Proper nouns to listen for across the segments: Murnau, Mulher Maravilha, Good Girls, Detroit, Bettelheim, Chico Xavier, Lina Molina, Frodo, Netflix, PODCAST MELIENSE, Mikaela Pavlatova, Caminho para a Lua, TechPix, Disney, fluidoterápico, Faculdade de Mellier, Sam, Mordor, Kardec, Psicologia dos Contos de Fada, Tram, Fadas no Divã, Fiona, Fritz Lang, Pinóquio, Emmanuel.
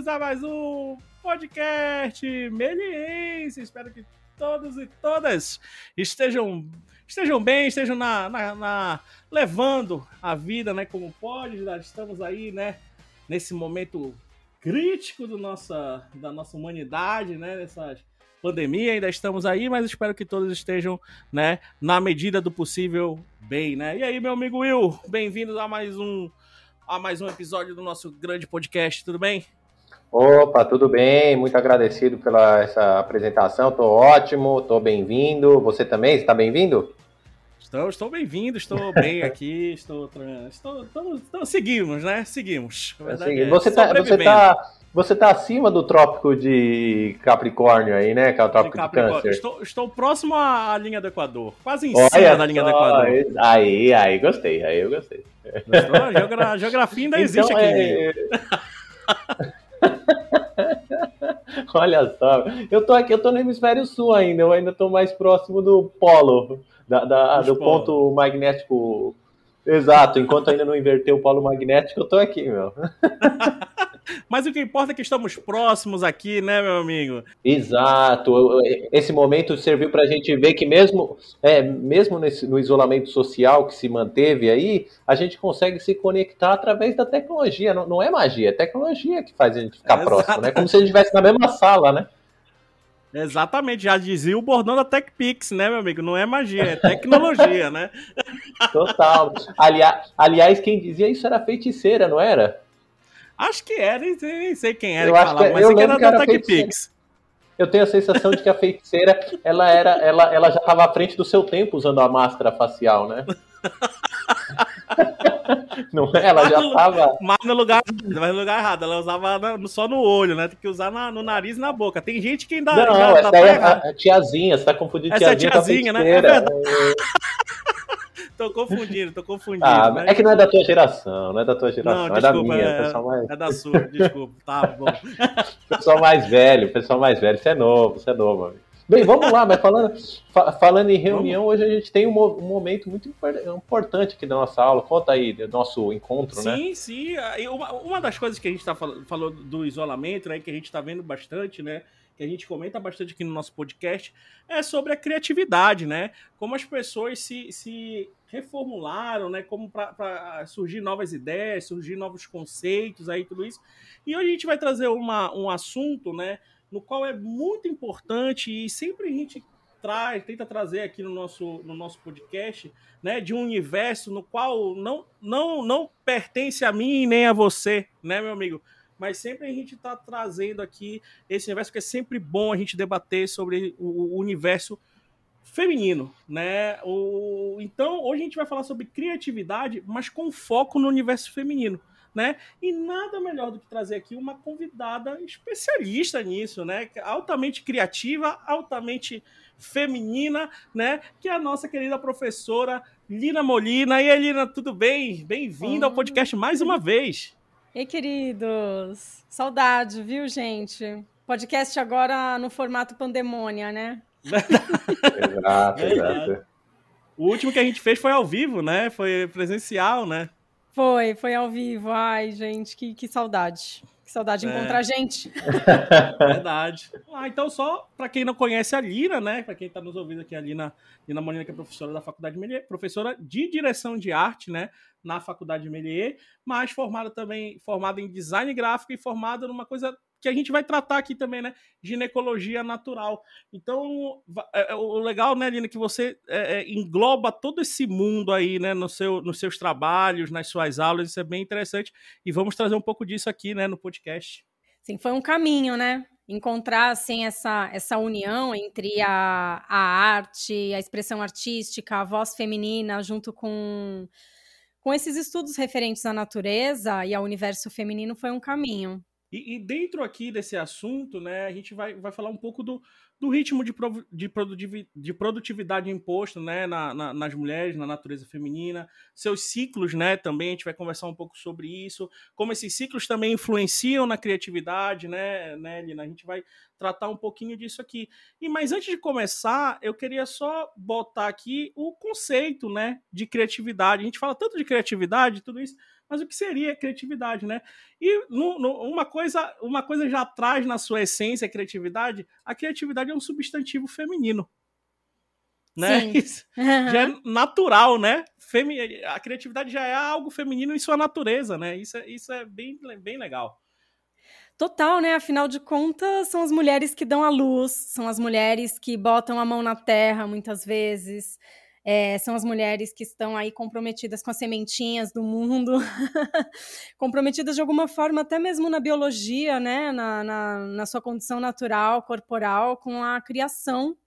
bem-vindos a mais um podcast Meliense. Espero que todos e todas estejam bem, estejam levando a vida, né, como pode. Nós estamos aí, né, nesse momento crítico da nossa humanidade, né, nessas pandemia, ainda estamos aí, mas espero que todos estejam, né, na medida do possível, bem, né? E aí, meu amigo Will, bem-vindos a mais um episódio do nosso grande podcast, tudo bem? Opa, tudo bem, muito agradecido pela essa apresentação, tô ótimo, tô bem-vindo, você também, está bem-vindo? Estou bem-vindo, estou bem aqui, estou seguimos, né? Seguimos. Você tá acima do trópico de Capricórnio aí, né? Que é o trópico de Câncer. Estou próximo à linha do Equador. Quase em cima da linha do Equador. Aí gostei, aí eu gostei. Gostou? A geografia ainda existe aqui. Olha só, eu tô no hemisfério sul ainda, eu ainda tô mais próximo do polo, do ponto magnético exato. Enquanto ainda não inverteu o polo magnético, eu tô aqui, meu. Mas o que importa é que estamos próximos aqui, né, meu amigo? Exato. Esse momento serviu para a gente ver que mesmo no isolamento social que se manteve aí, a gente consegue se conectar através da tecnologia. Não, não é magia, é tecnologia que faz a gente ficar próximo, né? Como se a gente estivesse na mesma sala, né? Exatamente, já dizia o bordão da TechPix, né, meu amigo? Não é magia, é tecnologia, né? Total. Aliás, quem dizia isso era feiticeira, não era? Acho que era, nem sei quem era que falava, mas sei que era da TechPix. Eu tenho a sensação de que a feiticeira, ela já estava à frente do seu tempo usando a máscara facial, né? Não, ela já estava... Mas no lugar errado, ela usava só no olho, né? Tem que usar no nariz e na boca. Tem gente que ainda... Não, essa tá é a tiazinha, você tá confundindo tiazinha com a feiticeira. Essa é a tiazinha, né? É verdade. Tô confundindo. Ah, mas... É que não é da tua geração, não, desculpa, é da minha. É da sua, desculpa, tá bom. Pessoal mais velho, você é novo, amigo. Bem, vamos lá, mas falando em reunião, hoje a gente tem um momento muito importante aqui da nossa aula. Conta aí do nosso encontro, né? Sim. Uma das coisas que a gente tá falou do isolamento, né, que a gente tá vendo bastante, né, que a gente comenta bastante aqui no nosso podcast, é sobre a criatividade, né? Como as pessoas se reformularam, né? Como para surgir novas ideias, surgir novos conceitos, aí tudo isso. E hoje a gente vai trazer um assunto, né, no qual é muito importante e sempre a gente tenta trazer aqui no nosso podcast, né, de um universo no qual não pertence a mim nem a você, né, meu amigo? Mas sempre a gente está trazendo aqui esse universo, que é sempre bom a gente debater sobre o universo feminino, né? Então, hoje a gente vai falar sobre criatividade, mas com foco no universo feminino, né? E nada melhor do que trazer aqui uma convidada especialista nisso, né? Altamente criativa, altamente feminina, né? Que é a nossa querida professora Lina Molina. E aí, Lina, tudo bem? Bem-vinda ao podcast mais uma vez. Ei, queridos, saudade, viu, gente? Podcast agora no formato pandemônia, né? Exato. O último que a gente fez foi ao vivo, né? Foi presencial, né? Foi ao vivo. Ai, gente, que saudade. Que saudade de encontrar gente. Verdade. Ah, então, só para quem não conhece a Lina, né? Para quem está nos ouvindo aqui, a Lina Molina, que é professora da Faculdade de Mellier, professora de direção de arte, né? Na Faculdade de Mellier, mas formada em design gráfico e formada numa coisa que a gente vai tratar aqui também, né? Ginecologia natural. Então, o legal, né, Lina, que você engloba todo esse mundo aí, né, nos seus trabalhos, nas suas aulas, isso é bem interessante. E vamos trazer um pouco disso aqui, né, no podcast. Sim, foi um caminho, né? Encontrar, assim, essa união entre a arte, a expressão artística, a voz feminina, junto com esses estudos referentes à natureza e ao universo feminino, foi um caminho. E dentro aqui desse assunto, né, a gente vai falar um pouco do ritmo de produtividade imposto, né, nas mulheres, na natureza feminina, seus ciclos, né, também a gente vai conversar um pouco sobre isso, como esses ciclos também influenciam na criatividade, né, Lina? A gente vai tratar um pouquinho disso aqui. E, mas antes de começar, eu queria só botar aqui o conceito, né, de criatividade. A gente fala tanto de criatividade, tudo isso, mas o que seria criatividade, né? E uma coisa já traz na sua essência a criatividade é um substantivo feminino. Né? Isso já é natural, né? A criatividade já é algo feminino em sua natureza, né? Isso é bem, bem legal. Total, né? Afinal de contas, são as mulheres que dão a luz, são as mulheres que botam a mão na terra muitas vezes, são as mulheres que estão aí comprometidas com as sementinhas do mundo, comprometidas de alguma forma até mesmo na biologia, né? Na sua condição natural, corporal, com a criação.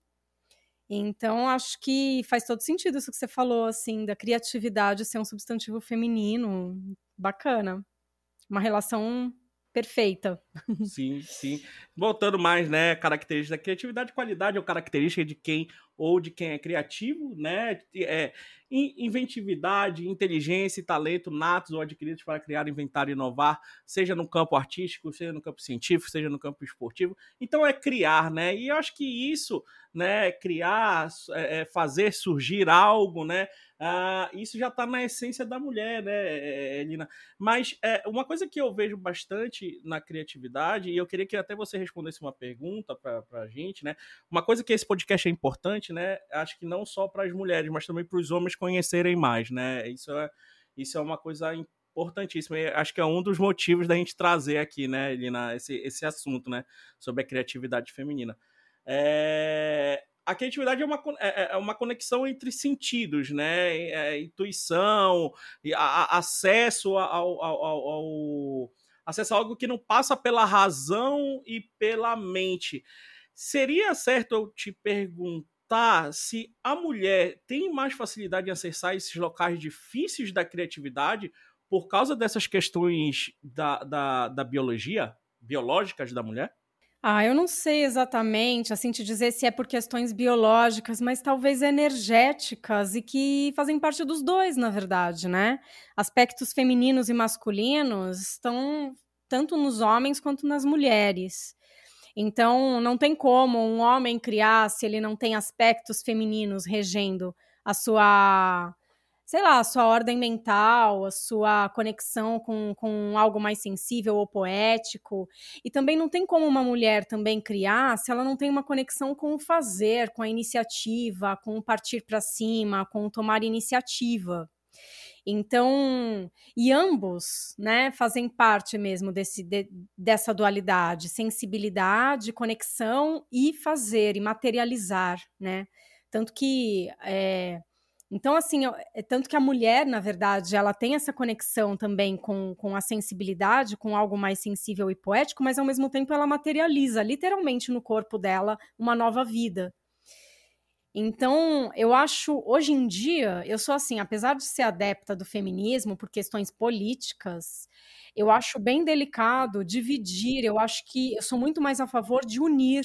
Então, acho que faz todo sentido isso que você falou, assim, da criatividade ser um substantivo feminino. Bacana. Uma relação perfeita. Sim, sim. Voltando mais, né, característica da criatividade, qualidade ou característica de quem ou de quem é criativo, né? Inventividade, inteligência e talento natos ou adquiridos para criar, inventar e inovar, seja no campo artístico, seja no campo científico, seja no campo esportivo. Então é criar, né? E eu acho que isso, né, criar, fazer surgir algo, né? Isso já está na essência da mulher, né, Lina? Mas uma coisa que eu vejo bastante na criatividade, e eu queria que até você respondesse uma pergunta para a gente, né? Uma coisa que esse podcast é importante, né? Acho que não só para as mulheres, mas também para os homens conhecerem mais, né? Isso é uma coisa importantíssima. E acho que é um dos motivos da gente trazer aqui, né, Lina, esse assunto, né, sobre a criatividade feminina. A criatividade é uma conexão entre sentidos, né? Intuição, acesso a algo que não passa pela razão e pela mente. Seria certo eu te perguntar se a mulher tem mais facilidade em acessar esses locais difíceis da criatividade por causa dessas questões da biologia, biológicas da mulher? Eu não sei exatamente, assim, te dizer se é por questões biológicas, mas talvez energéticas e que fazem parte dos dois, na verdade, né? Aspectos femininos e masculinos estão tanto nos homens quanto nas mulheres. Então, não tem como um homem criar se ele não tem aspectos femininos regendo a sua, sei lá, a sua ordem mental, a sua conexão com algo mais sensível ou poético. E também não tem como uma mulher também criar se ela não tem uma conexão com o fazer, com a iniciativa, com o partir para cima, com o tomar iniciativa. Então, e ambos, né, fazem parte mesmo dessa dualidade, sensibilidade, conexão e fazer, e materializar, né? Tanto que a mulher, na verdade, ela tem essa conexão também com a sensibilidade, com algo mais sensível e poético, mas ao mesmo tempo ela materializa, literalmente no corpo dela, uma nova vida. Então, eu acho, hoje em dia, eu sou assim, apesar de ser adepta do feminismo por questões políticas, eu acho bem delicado dividir, eu acho que eu sou muito mais a favor de unir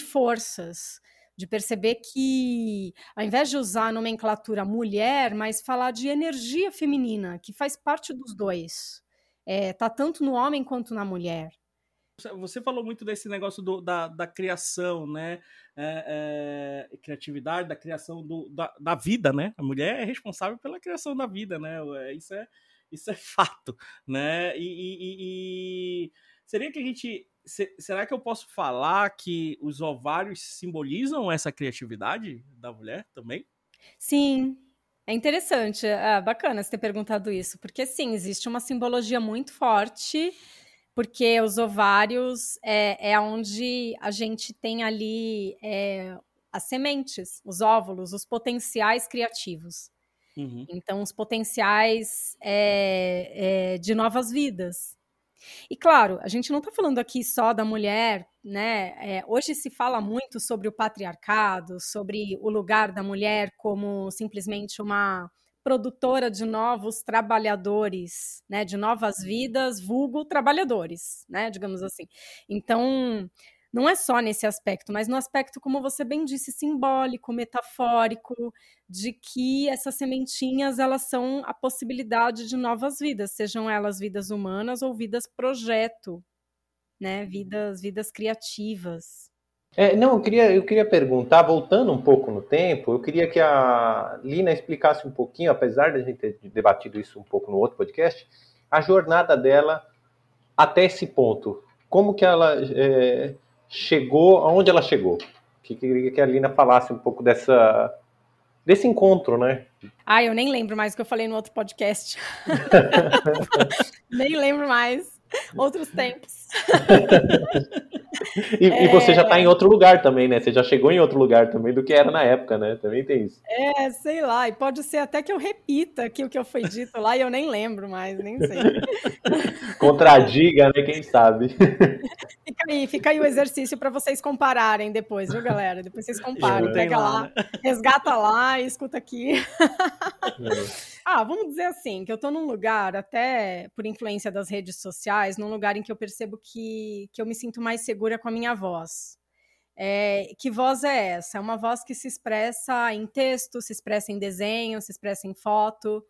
forças, de perceber que, ao invés de usar a nomenclatura mulher, mas falar de energia feminina, que faz parte dos dois, tá tanto no homem quanto na mulher. Você falou muito desse negócio da criação, né? Criatividade, da criação da vida, né? A mulher é responsável pela criação da vida, né? Isso é fato, né? E seria que a gente... Será que eu posso falar que os ovários simbolizam essa criatividade da mulher também? Sim. É interessante. Bacana você ter perguntado isso. Porque, sim, existe uma simbologia muito forte... Porque os ovários é onde a gente tem ali as sementes, os óvulos, os potenciais criativos. Uhum. Então, os potenciais de novas vidas. E, claro, a gente não está falando aqui só da mulher, né? Hoje se fala muito sobre o patriarcado, sobre o lugar da mulher como simplesmente uma... produtora de novos trabalhadores, né, de novas vidas, vulgo trabalhadores, né, digamos assim. Então, não é só nesse aspecto, mas no aspecto, como você bem disse, simbólico, metafórico, de que essas sementinhas, elas são a possibilidade de novas vidas, sejam elas vidas humanas ou vidas projeto, né, vidas criativas. Não, eu queria perguntar, voltando um pouco no tempo, eu queria que a Lina explicasse um pouquinho, apesar de a gente ter debatido isso um pouco no outro podcast, a jornada dela até esse ponto. Como que ela chegou, aonde ela chegou? Queria que a Lina falasse um pouco desse encontro, né? Ah, eu nem lembro mais o que eu falei no outro podcast. Nem lembro mais. Outros tempos. E você já está em outro lugar também, né? Você já chegou em outro lugar também do que era na época, né? Também tem isso. Sei lá. E pode ser até que eu repita aqui o que foi dito lá e eu nem lembro mais, nem sei. Contradiga, né? Quem sabe. Fica aí o exercício para vocês compararem depois, viu, galera? Depois vocês comparam. Pega lá, né? Resgata lá e escuta aqui. Vamos dizer assim, que eu estou num lugar, até por influência das redes sociais, num lugar em que eu percebo que eu me sinto mais segura com a minha voz. Que voz é essa? É uma voz que se expressa em texto, se expressa em desenho, se expressa em foto,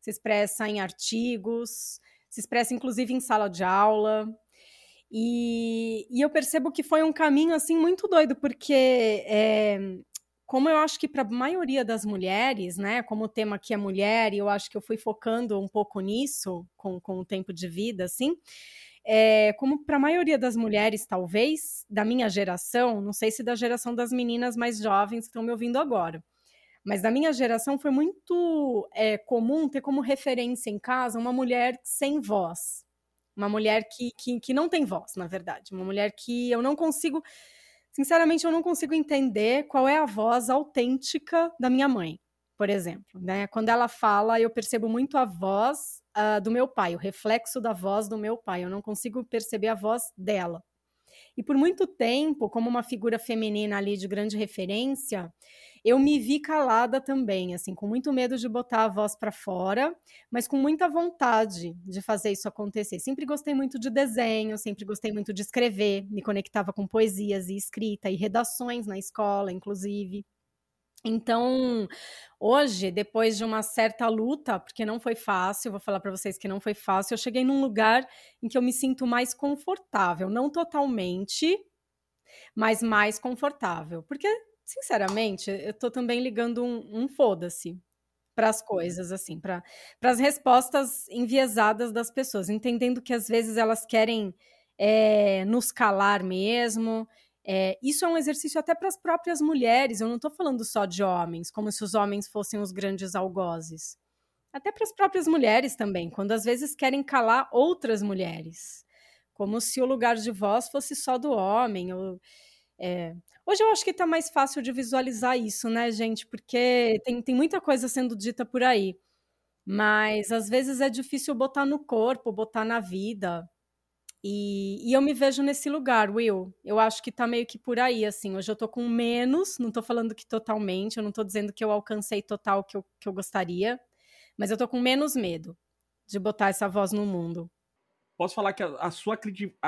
se expressa em artigos, se expressa inclusive em sala de aula. E eu percebo que foi um caminho assim, muito doido, porque como eu acho que para a maioria das mulheres, né, como o tema aqui é mulher, e eu acho que eu fui focando um pouco nisso com o tempo de vida, assim, como para a maioria das mulheres, talvez, da minha geração, não sei se da geração das meninas mais jovens que estão me ouvindo agora, mas da minha geração foi muito comum ter como referência em casa uma mulher sem voz, uma mulher que não tem voz, na verdade, uma mulher que eu não consigo, sinceramente, eu não consigo entender qual é a voz autêntica da minha mãe, por exemplo, né? Quando ela fala, eu percebo muito a voz do meu pai, o reflexo da voz do meu pai, eu não consigo perceber a voz dela. E por muito tempo, como uma figura feminina ali de grande referência, eu me vi calada também, assim, com muito medo de botar a voz para fora, mas com muita vontade de fazer isso acontecer. Sempre gostei muito de desenho, sempre gostei muito de escrever, me conectava com poesias e escrita e redações na escola, inclusive. Então, hoje, depois de uma certa luta, porque não foi fácil, vou falar para vocês que não foi fácil, eu cheguei num lugar em que eu me sinto mais confortável, não totalmente, mas mais confortável, porque, sinceramente, eu tô também ligando um foda-se para as coisas, assim, para as respostas enviesadas das pessoas, entendendo que às vezes elas querem nos calar mesmo. Isso é um exercício até para as próprias mulheres, eu não estou falando só de homens, como se os homens fossem os grandes algozes. Até para as próprias mulheres também, quando às vezes querem calar outras mulheres, como se o lugar de voz fosse só do homem. Hoje eu acho que está mais fácil de visualizar isso, né, gente? Porque tem muita coisa sendo dita por aí, mas às vezes é difícil botar no corpo, botar na vida. E eu me vejo nesse lugar, Will. Eu acho que tá meio que por aí, assim. Hoje eu tô com menos, não tô falando que totalmente, eu não tô dizendo que eu alcancei total o que eu gostaria, mas eu tô com menos medo de botar essa voz no mundo. Posso falar que a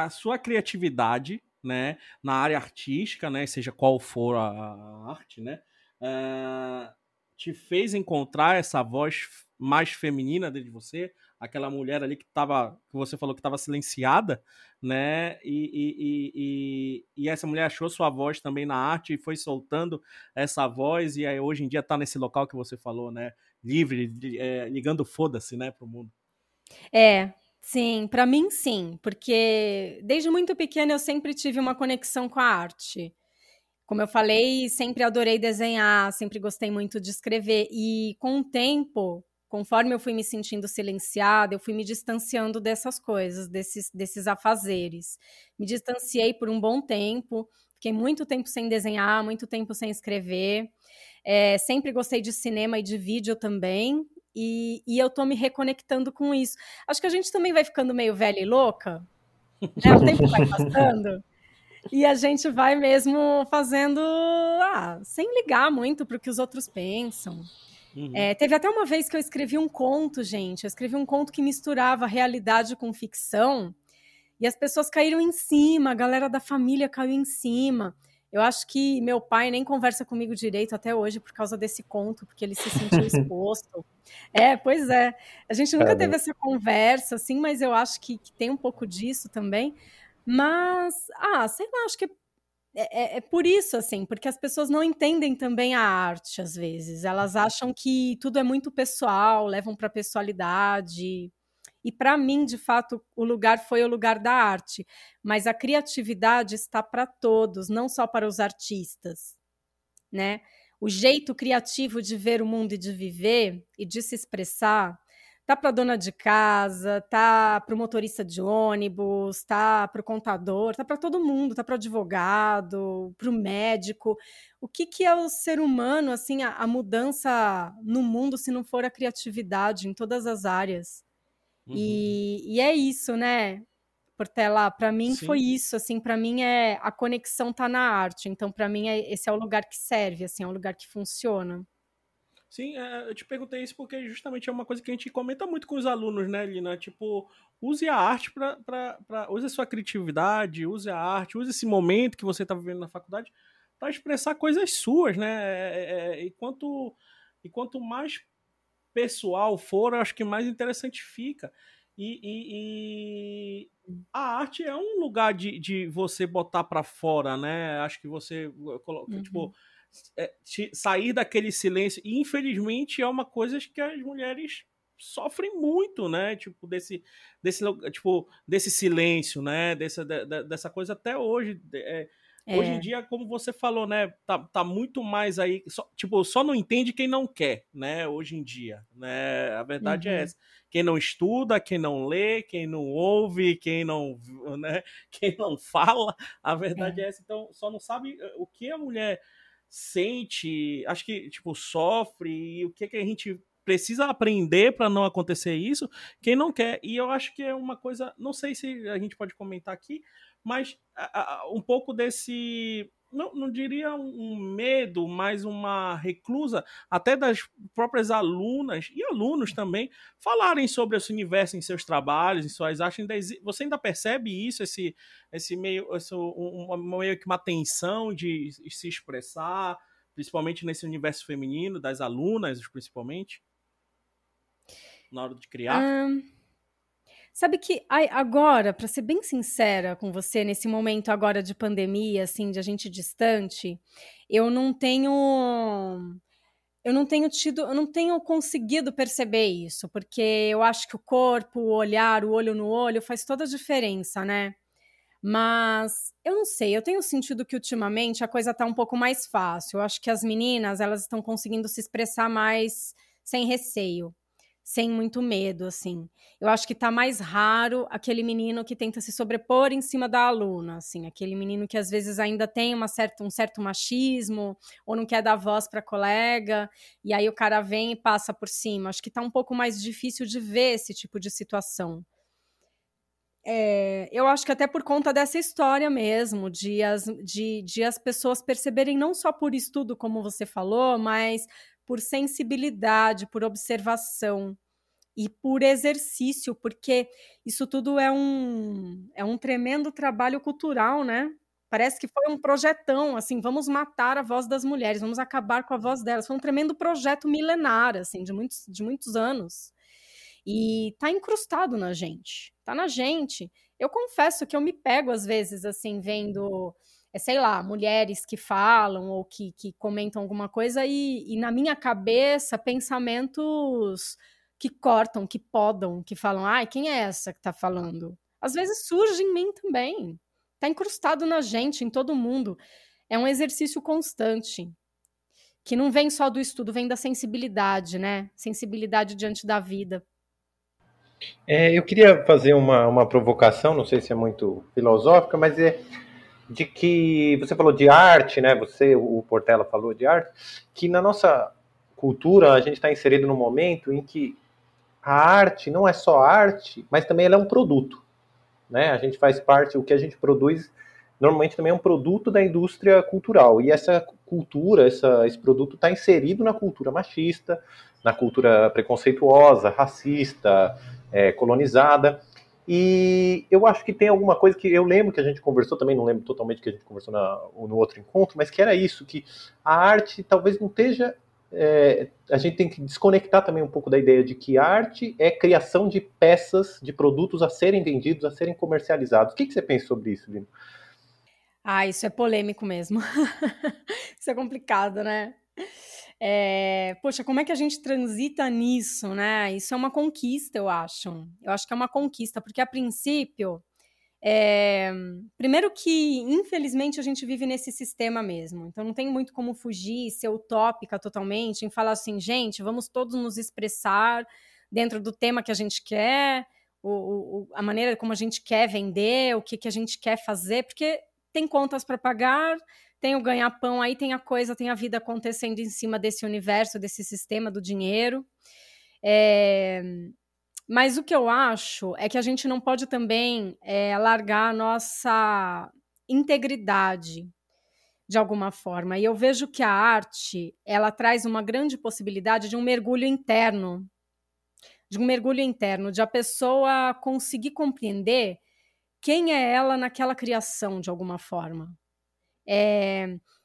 sua criatividade, né, na área artística, né, seja qual for a arte, né, te fez encontrar essa voz mais feminina dentro de você? Aquela mulher ali que você falou que estava silenciada, né? E essa mulher achou sua voz também na arte e foi soltando essa voz, e aí hoje em dia está nesse local que você falou, né? Livre, ligando foda-se, né, pro mundo. Sim, para mim sim, porque desde muito pequena eu sempre tive uma conexão com a arte. Como eu falei, sempre adorei desenhar, sempre gostei muito de escrever, e com o tempo, conforme eu fui me sentindo silenciada, eu fui me distanciando dessas coisas, desses afazeres. Me distanciei por um bom tempo, fiquei muito tempo sem desenhar, muito tempo sem escrever. Sempre gostei de cinema e de vídeo também, e eu tô me reconectando com isso. Acho que a gente também vai ficando meio velha e louca, né? O tempo vai passando. E a gente vai mesmo fazendo, sem ligar muito pro que os outros pensam. Uhum. Teve até uma vez que eu escrevi um conto, gente. Eu escrevi um conto que misturava realidade com ficção, e as pessoas caíram em cima, a galera da família caiu em cima. Eu acho que meu pai nem conversa comigo direito até hoje por causa desse conto, porque ele se sentiu exposto. Pois é. A gente nunca teve essa conversa, assim, mas eu acho que tem um pouco disso também. Mas, sei lá, acho que é por isso, assim, porque as pessoas não entendem também a arte, às vezes. Elas acham que tudo é muito pessoal, levam para a pessoalidade. E, para mim, de fato, o lugar foi o lugar da arte. Mas a criatividade está para todos, não só para os artistas, né? O jeito criativo de ver o mundo e de viver e de se expressar tá para a dona de casa, tá para o motorista de ônibus, tá para o contador, tá para todo mundo, tá para o advogado, para o médico. O que é o ser humano, assim, a mudança no mundo se não for a criatividade em todas as áreas? Uhum. E é isso, né, Portela? Para mim Sim. foi isso, assim, para mim é a conexão tá na arte, então para mim esse é o lugar que serve, assim, é o lugar que funciona. Sim, eu te perguntei isso porque justamente é uma coisa que a gente comenta muito com os alunos, né, Lina? Tipo, use a arte para use a sua criatividade, use a arte, use esse momento que você está vivendo na faculdade para expressar coisas suas, né? E quanto mais pessoal for, eu acho que mais interessante fica. E a arte é um lugar de você botar para fora, né? Acho que você coloca, uhum. tipo... sair daquele silêncio, e infelizmente é uma coisa que as mulheres sofrem muito, né, tipo, desse silêncio, né, dessa coisa até hoje, hoje em dia, como você falou, né, tá muito mais aí, só não entende quem não quer, né, hoje em dia, né, a verdade uhum. é essa, quem não estuda, quem não lê, quem não ouve, quem não fala, a verdade é essa, então só não sabe o que a mulher sente, acho que tipo sofre, e o que a gente precisa aprender para não acontecer isso, quem não quer. E eu acho que é uma coisa, não sei se a gente pode comentar aqui, mas um pouco desse, não diria um medo, mas uma reclusa, até das próprias alunas e alunos também, falarem sobre esse universo em seus trabalhos, em suas artes. Você ainda percebe isso, meio que uma tensão de se expressar, principalmente nesse universo feminino, das alunas, principalmente, na hora de criar? Sabe que agora, para ser bem sincera com você, nesse momento agora de pandemia, assim, de a gente distante, eu não tenho conseguido perceber isso, porque eu acho que o corpo, o olhar, o olho no olho faz toda a diferença, né? Mas eu não sei, eu tenho sentido que ultimamente a coisa tá um pouco mais fácil. Eu acho que as meninas, elas estão conseguindo se expressar mais sem receio, sem muito medo, assim. Eu acho que tá mais raro aquele menino que tenta se sobrepor em cima da aluna, assim, aquele menino que às vezes ainda tem um certo machismo, ou não quer dar voz pra colega, e aí o cara vem e passa por cima. Acho que tá um pouco mais difícil de ver esse tipo de situação. Eu acho que até por conta dessa história mesmo, de as pessoas perceberem não só por estudo, como você falou, mas por sensibilidade, por observação e por exercício, porque isso tudo é um tremendo trabalho cultural, né? Parece que foi um projetão, assim, vamos matar a voz das mulheres, vamos acabar com a voz delas. Foi um tremendo projeto milenar, assim, de muitos anos. E tá incrustado na gente, tá na gente. Eu confesso que eu me pego, às vezes, assim, vendo... sei lá, mulheres que falam ou que comentam alguma coisa e na minha cabeça, pensamentos que cortam, que podam, que falam, quem é essa que tá falando? Às vezes surge em mim também. Tá incrustado na gente, em todo mundo. É um exercício constante, que não vem só do estudo, vem da sensibilidade, né? Sensibilidade diante da vida. Eu queria fazer uma provocação, não sei se é muito filosófica, mas de que você falou de arte, né? O Portela falou de arte, que na nossa cultura a gente está inserido num momento em que a arte não é só arte, mas também ela é um produto, né? A gente faz parte, o que a gente produz normalmente também é um produto da indústria cultural, e essa cultura, esse produto está inserido na cultura machista, na cultura preconceituosa, racista, colonizada. E eu acho que tem alguma coisa que eu lembro que a gente conversou também, não lembro totalmente que a gente conversou no outro encontro, mas que era isso, que a arte talvez não esteja a gente tem que desconectar também um pouco da ideia de que arte é criação de peças, de produtos a serem vendidos, a serem comercializados. O que você pensa sobre isso, Lina? Ah, isso é polêmico mesmo. Isso é complicado, né? Poxa, como é que a gente transita nisso, né? Isso é uma conquista, eu acho. Eu acho que é uma conquista, porque a princípio... primeiro que, infelizmente, a gente vive nesse sistema mesmo. Então, não tem muito como fugir, ser utópica totalmente, em falar assim, gente, vamos todos nos expressar dentro do tema que a gente quer, a maneira como a gente quer vender, o que a gente quer fazer, porque tem contas para pagar, tem o ganha-pão aí, tem a vida acontecendo em cima desse universo, desse sistema do dinheiro. Mas o que eu acho é que a gente não pode também largar a nossa integridade de alguma forma. E eu vejo que a arte, ela traz uma grande possibilidade de um mergulho interno, de a pessoa conseguir compreender quem é ela naquela criação, de alguma forma.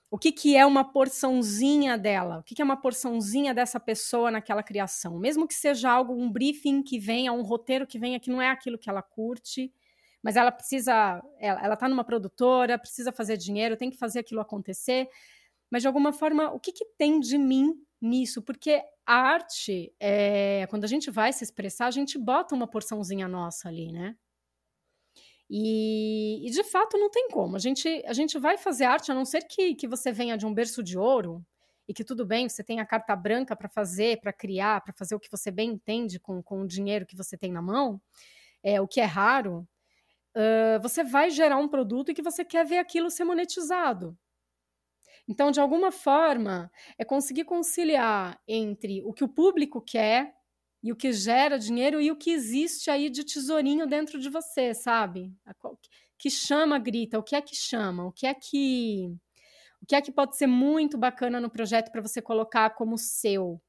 O que é uma porçãozinha dela? O que é uma porçãozinha dessa pessoa naquela criação? Mesmo que seja algo, um briefing que venha, um roteiro que venha, que não é aquilo que ela curte, mas ela precisa, ela está numa produtora, precisa fazer dinheiro, tem que fazer aquilo acontecer, mas de alguma forma, o que tem de mim nisso? Porque a arte, quando a gente vai se expressar, a gente bota uma porçãozinha nossa ali, né? E de fato não tem como, a gente vai fazer arte, a não ser que você venha de um berço de ouro e que tudo bem, você tem a carta branca para fazer, para criar, para fazer o que você bem entende com o dinheiro que você tem na mão, o que é raro, você vai gerar um produto e que você quer ver aquilo ser monetizado. Então, de alguma forma, é conseguir conciliar entre o que o público quer e o que gera dinheiro e o que existe aí de tesourinho dentro de você, sabe? Que chama, grita, o que é que chama? O que é que pode ser muito bacana no projeto para você colocar como seu?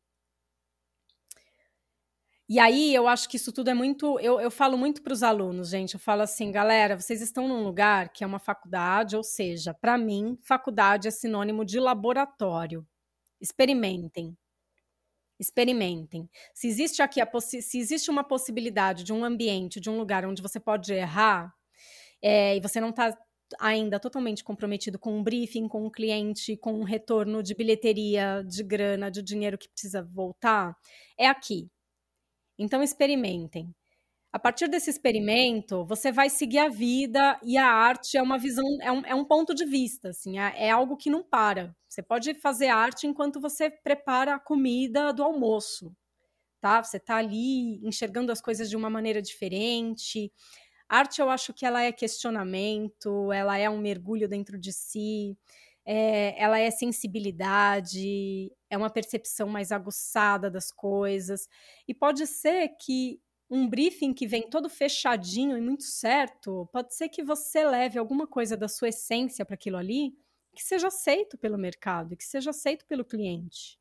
E aí eu acho que isso tudo é muito... Eu falo muito para os alunos, gente. Eu falo assim, galera, vocês estão num lugar que é uma faculdade, ou seja, para mim, faculdade é sinônimo de laboratório. Experimentem. Se existe uma possibilidade de um ambiente, de um lugar onde você pode errar, e você não está ainda totalmente comprometido com um briefing, com um cliente, com um retorno de bilheteria, de grana, de dinheiro que precisa voltar, é aqui. Então, experimentem. A partir desse experimento, você vai seguir a vida, e a arte é uma visão, é um ponto de vista, assim, é algo que não para. Você pode fazer arte enquanto você prepara a comida do almoço, tá? Você está ali enxergando as coisas de uma maneira diferente. Arte, eu acho que ela é questionamento, ela é um mergulho dentro de si, ela é sensibilidade, é uma percepção mais aguçada das coisas. E pode ser que um briefing que vem todo fechadinho e muito certo, pode ser que você leve alguma coisa da sua essência para aquilo ali, que seja aceito pelo mercado, que seja aceito pelo cliente,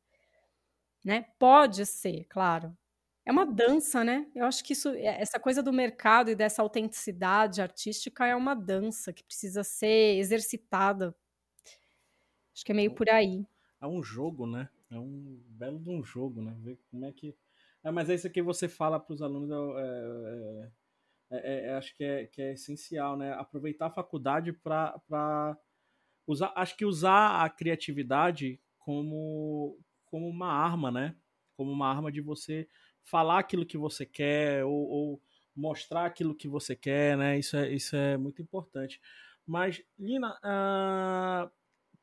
né? Pode ser, claro. É uma dança, né? Eu acho que essa coisa do mercado e dessa autenticidade artística é uma dança que precisa ser exercitada. Acho que é meio por aí. É um jogo, né? É um belo de um jogo, né? Ver como é que... mas é isso que você fala para os alunos, acho que é essencial, né? Aproveitar a faculdade para usar, acho que usar a criatividade como uma arma, né? Como uma arma de você falar aquilo que você quer ou mostrar aquilo que você quer, né? Isso é muito importante. Mas, Lina,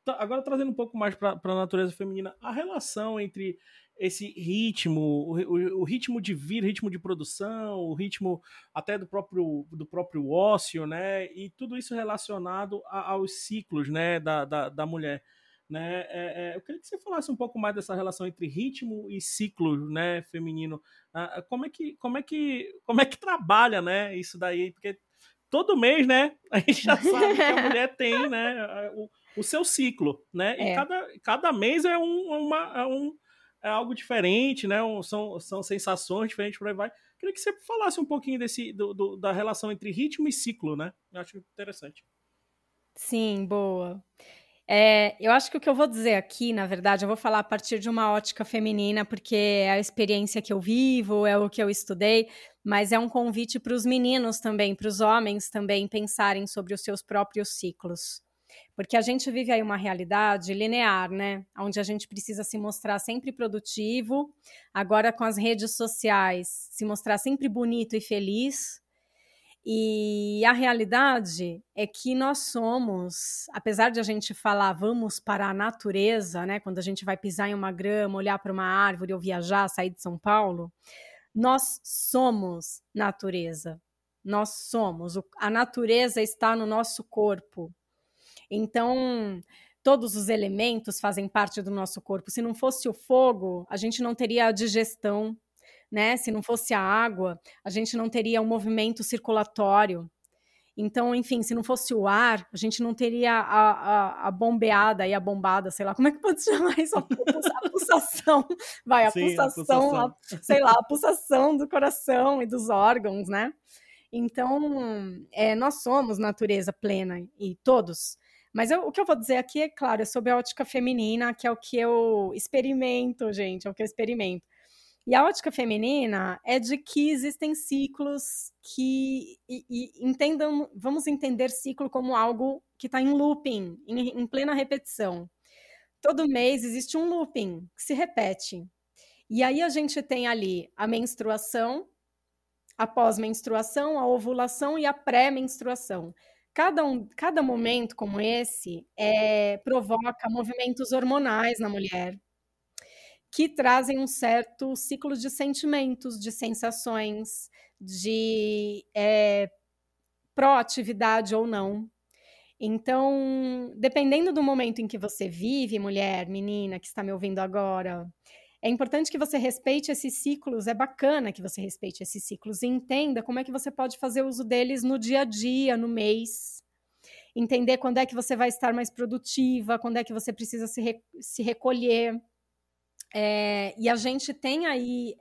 agora trazendo um pouco mais para a natureza feminina, a relação entre esse ritmo, o ritmo de vida, o ritmo de produção, o ritmo até do próprio ócio, né? E tudo isso relacionado aos ciclos, né? da mulher, né? Eu queria que você falasse um pouco mais dessa relação entre ritmo e ciclo, né? Feminino. Como é que trabalha, né? Isso daí, porque todo mês, né? A gente já sabe que a mulher tem, né? O seu ciclo, né? E cada mês é algo diferente, né? São sensações diferentes, por aí vai. Queria que você falasse um pouquinho da relação entre ritmo e ciclo, né? Eu acho interessante. Sim, boa. Eu acho que o que eu vou dizer aqui, na verdade, eu vou falar a partir de uma ótica feminina, porque é a experiência que eu vivo, é o que eu estudei, mas é um convite para os meninos também, para os homens também pensarem sobre os seus próprios ciclos. Porque a gente vive aí uma realidade linear, né? Onde a gente precisa se mostrar sempre produtivo, agora com as redes sociais, se mostrar sempre bonito e feliz. E a realidade é que nós somos, apesar de a gente falar vamos para a natureza, né? Quando a gente vai pisar em uma grama, olhar para uma árvore ou viajar, sair de São Paulo, nós somos natureza. Nós somos. A natureza está no nosso corpo. Então, todos os elementos fazem parte do nosso corpo. Se não fosse o fogo, a gente não teria a digestão, né? Se não fosse a água, a gente não teria o movimento circulatório. Então, enfim, se não fosse o ar, a gente não teria a bombeada e a bombada, sei lá, como é que pode chamar isso? A pulsação, a pulsação do coração e dos órgãos, né? Então, nós somos natureza plena e todos. Mas o que eu vou dizer aqui, é claro, é sobre a ótica feminina, que é o que eu experimento, gente, é o que eu experimento. E a ótica feminina é de que existem ciclos que... vamos entender ciclo como algo que está em looping, em plena repetição. Todo mês existe um looping que se repete. E aí a gente tem ali a menstruação, a pós-menstruação, a ovulação e a pré-menstruação. Cada momento como esse provoca movimentos hormonais na mulher que trazem um certo ciclo de sentimentos, de sensações, de proatividade ou não. Então, dependendo do momento em que você vive, mulher, menina que está me ouvindo agora, é importante que você respeite esses ciclos, é bacana que você respeite esses ciclos e entenda como é que você pode fazer uso deles no dia a dia, no mês. Entender quando é que você vai estar mais produtiva, quando é que você precisa se recolher. E a gente tem aí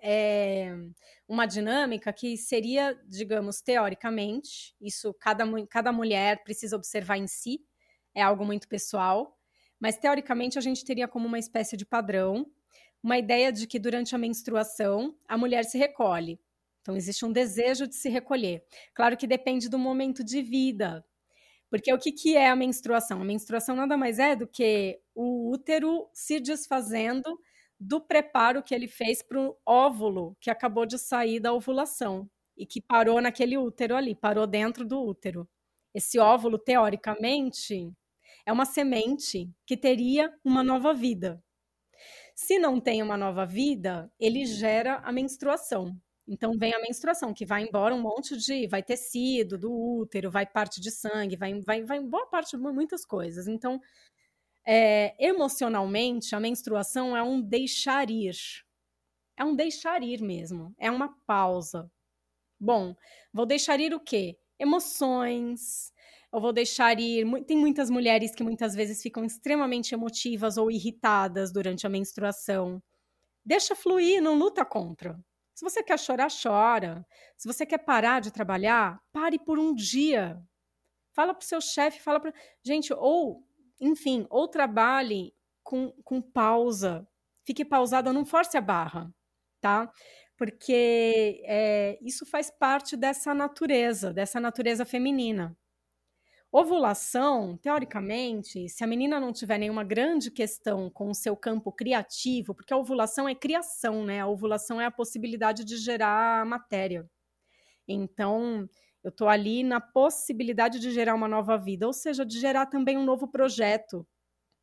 uma dinâmica que seria, digamos, teoricamente, isso cada mulher precisa observar em si, é algo muito pessoal, mas teoricamente a gente teria como uma espécie de padrão, uma ideia de que durante a menstruação a mulher se recolhe. Então existe um desejo de se recolher. Claro que depende do momento de vida, porque o que é a menstruação? A menstruação nada mais é do que o útero se desfazendo do preparo que ele fez para o óvulo que acabou de sair da ovulação e que parou naquele útero ali, parou dentro do útero. Esse óvulo, teoricamente, é uma semente que teria uma nova vida. Se não tem uma nova vida, ele gera a menstruação. Então vem a menstruação, que vai embora um monte de... vai tecido do útero, vai parte de sangue, vai boa parte de muitas coisas. Então, emocionalmente, a menstruação é um deixar ir. É um deixar ir mesmo. É uma pausa. Bom, vou deixar ir o quê? Emoções... eu vou deixar ir... Tem muitas mulheres que muitas vezes ficam extremamente emotivas ou irritadas durante a menstruação. Deixa fluir, não luta contra. Se você quer chorar, chora. Se você quer parar de trabalhar, pare por um dia. Fala pro seu chefe, fala para... Gente, ou trabalhe com pausa. Fique pausada, não force a barra, tá? Porque isso faz parte dessa natureza feminina. Ovulação, teoricamente, se a menina não tiver nenhuma grande questão com o seu campo criativo, porque a ovulação é criação, né? A ovulação é a possibilidade de gerar matéria. Então, eu estou ali na possibilidade de gerar uma nova vida, ou seja, de gerar também um novo projeto,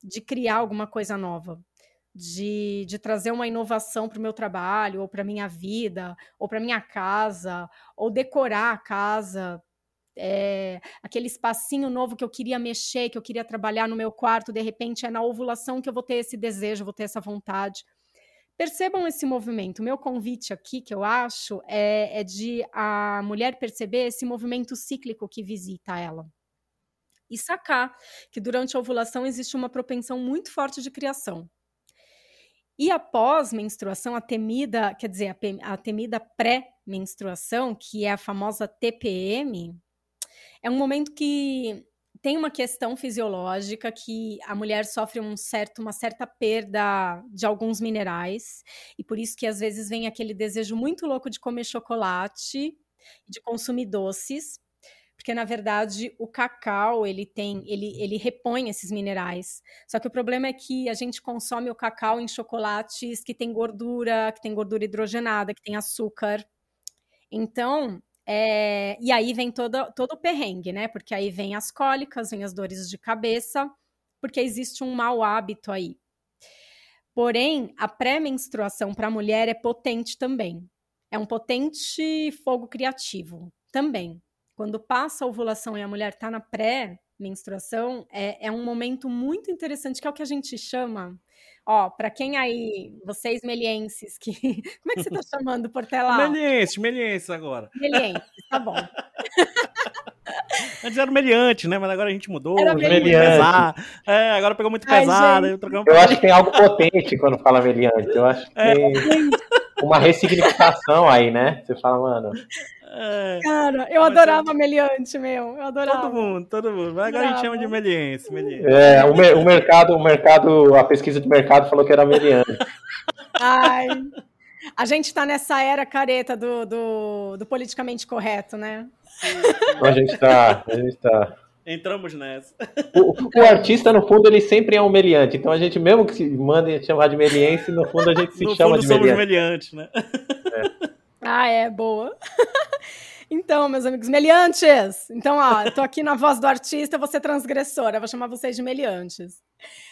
de criar alguma coisa nova, de trazer uma inovação para o meu trabalho, ou para a minha vida, ou para a minha casa, ou decorar a casa... aquele espacinho novo que eu queria mexer, que eu queria trabalhar no meu quarto, de repente é na ovulação que eu vou ter esse desejo, vou ter essa vontade. Percebam esse movimento. O meu convite aqui, que eu acho, é de a mulher perceber esse movimento cíclico que visita ela e sacar que durante a ovulação existe uma propensão muito forte de criação. E após menstruação, a temida pré-menstruação, que é a famosa TPM, é um momento que tem uma questão fisiológica que a mulher sofre uma certa perda de alguns minerais, e por isso que às vezes vem aquele desejo muito louco de comer chocolate, de consumir doces, porque na verdade o cacau ele repõe esses minerais. Só que o problema é que a gente consome o cacau em chocolates que tem gordura hidrogenada, que tem açúcar. Então, e aí vem todo o perrengue, né? Porque aí vem as cólicas, vem as dores de cabeça, porque existe um mau hábito aí. Porém, a pré-menstruação para a mulher é potente também. É um potente fogo criativo também. Quando passa a ovulação e a mulher está na pré-menstruação, é um momento muito interessante, que é o que a gente chama... Ó, para quem aí, vocês melienses, que... Como é que você tá chamando, Portela? Meliense agora. Meliense, tá bom. Antes era o meliante, né? Mas agora a gente mudou. Era meliante. Agora pegou muito pesado. Eu acho que tem algo potente quando fala meliante. Eu acho que tem uma ressignificação aí, né? Você fala, mano... Cara, eu adorava meliante, meu. Eu adorava. Todo mundo. Mas agora a gente chama de meliense. O mercado, a pesquisa de mercado falou que era meliante. Ai, a gente tá nessa era careta do politicamente correto, né? A gente tá. Entramos nessa. O artista, no fundo, ele sempre é um meliante. Então a gente, mesmo que se mandem chamar de meliense, no fundo a gente se chama de meliante. No fundo somos meliantes, né? Ah, é, boa. Então, meus amigos meliantes, então, ó, tô aqui na voz do artista, eu vou ser transgressora, eu vou chamar vocês de meliantes.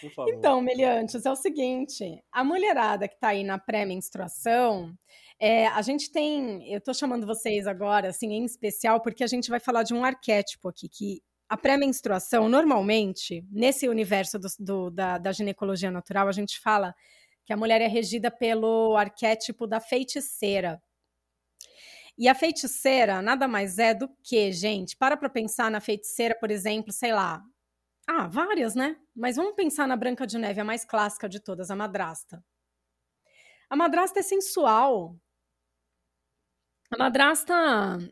Por favor. Então, meliantes, é o seguinte, a mulherada que tá aí na pré-menstruação, a gente tem, eu tô chamando vocês agora, assim, em especial, porque a gente vai falar de um arquétipo aqui, que a pré-menstruação, normalmente, nesse universo da ginecologia natural, a gente fala que a mulher é regida pelo arquétipo da feiticeira. E a feiticeira nada mais é do que, gente, para pensar na feiticeira, por exemplo, sei lá, várias, né? Mas vamos pensar na Branca de Neve, a mais clássica de todas, a madrasta. A madrasta é sensual. A madrasta,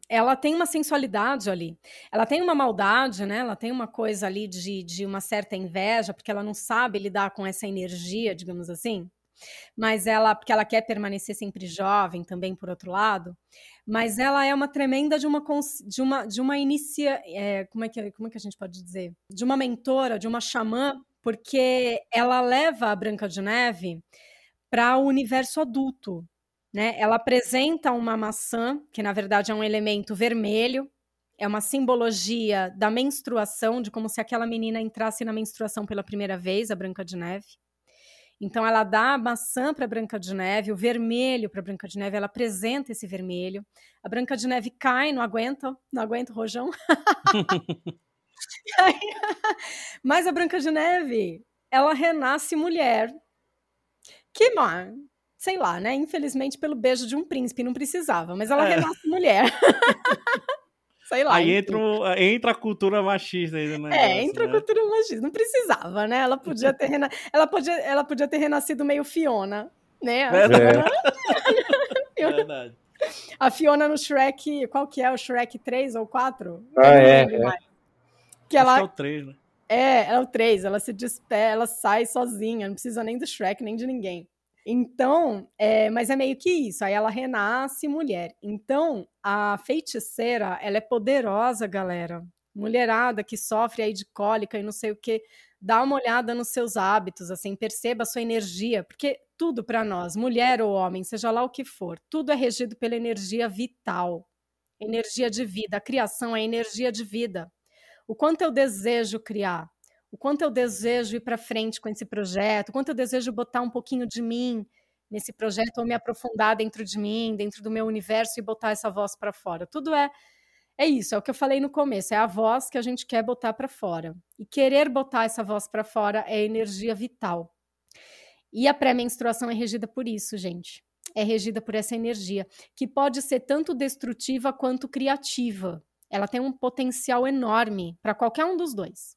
ela tem uma sensualidade ali, ela tem uma maldade, né? Ela tem uma coisa ali de uma certa inveja, porque ela não sabe lidar com essa energia, digamos assim. Mas ela, porque ela quer permanecer sempre jovem também, por outro lado, mas ela é uma tremenda de uma inicia, como é que a gente pode dizer? De uma mentora, de uma xamã, porque ela leva a Branca de Neve para o universo adulto, né? Ela apresenta uma maçã, que na verdade é um elemento vermelho, é uma simbologia da menstruação, de como se aquela menina entrasse na menstruação pela primeira vez, a Branca de Neve. Então, ela dá a maçã para a Branca de Neve, o vermelho para a Branca de Neve, ela apresenta esse vermelho. A Branca de Neve cai, não aguenta o rojão. Mas a Branca de Neve, ela renasce mulher. Que, sei lá, né? Infelizmente, pelo beijo de um príncipe, não precisava, mas ela renasce mulher. Sei lá. Aí entra a cultura machista aí, né? Entra a cultura machista. Não precisava, né? Ela podia ter, ela podia ter renascido meio Fiona, né? Verdade. A Fiona no Shrek, qual que é? O Shrek 3 ou 4? Que ela... Acho que é o 3, né? É o 3. Ela se despede, ela sai sozinha. Não precisa nem do Shrek, nem de ninguém. Então, mas é meio que isso, aí ela renasce mulher. Então, a feiticeira, ela é poderosa, galera. Mulherada que sofre aí de cólica e não sei o quê, dá uma olhada nos seus hábitos, assim, perceba a sua energia, porque tudo para nós, mulher ou homem, seja lá o que for, tudo é regido pela energia vital, energia de vida, a criação é energia de vida. O quanto eu desejo criar, o quanto eu desejo ir para frente com esse projeto, o quanto eu desejo botar um pouquinho de mim nesse projeto ou me aprofundar dentro de mim, dentro do meu universo e botar essa voz para fora. Tudo é isso, é o que eu falei no começo, é a voz que a gente quer botar para fora. E querer botar essa voz para fora é energia vital. E a pré-menstruação é regida por isso, gente. É regida por essa energia, que pode ser tanto destrutiva quanto criativa. Ela tem um potencial enorme para qualquer um dos dois.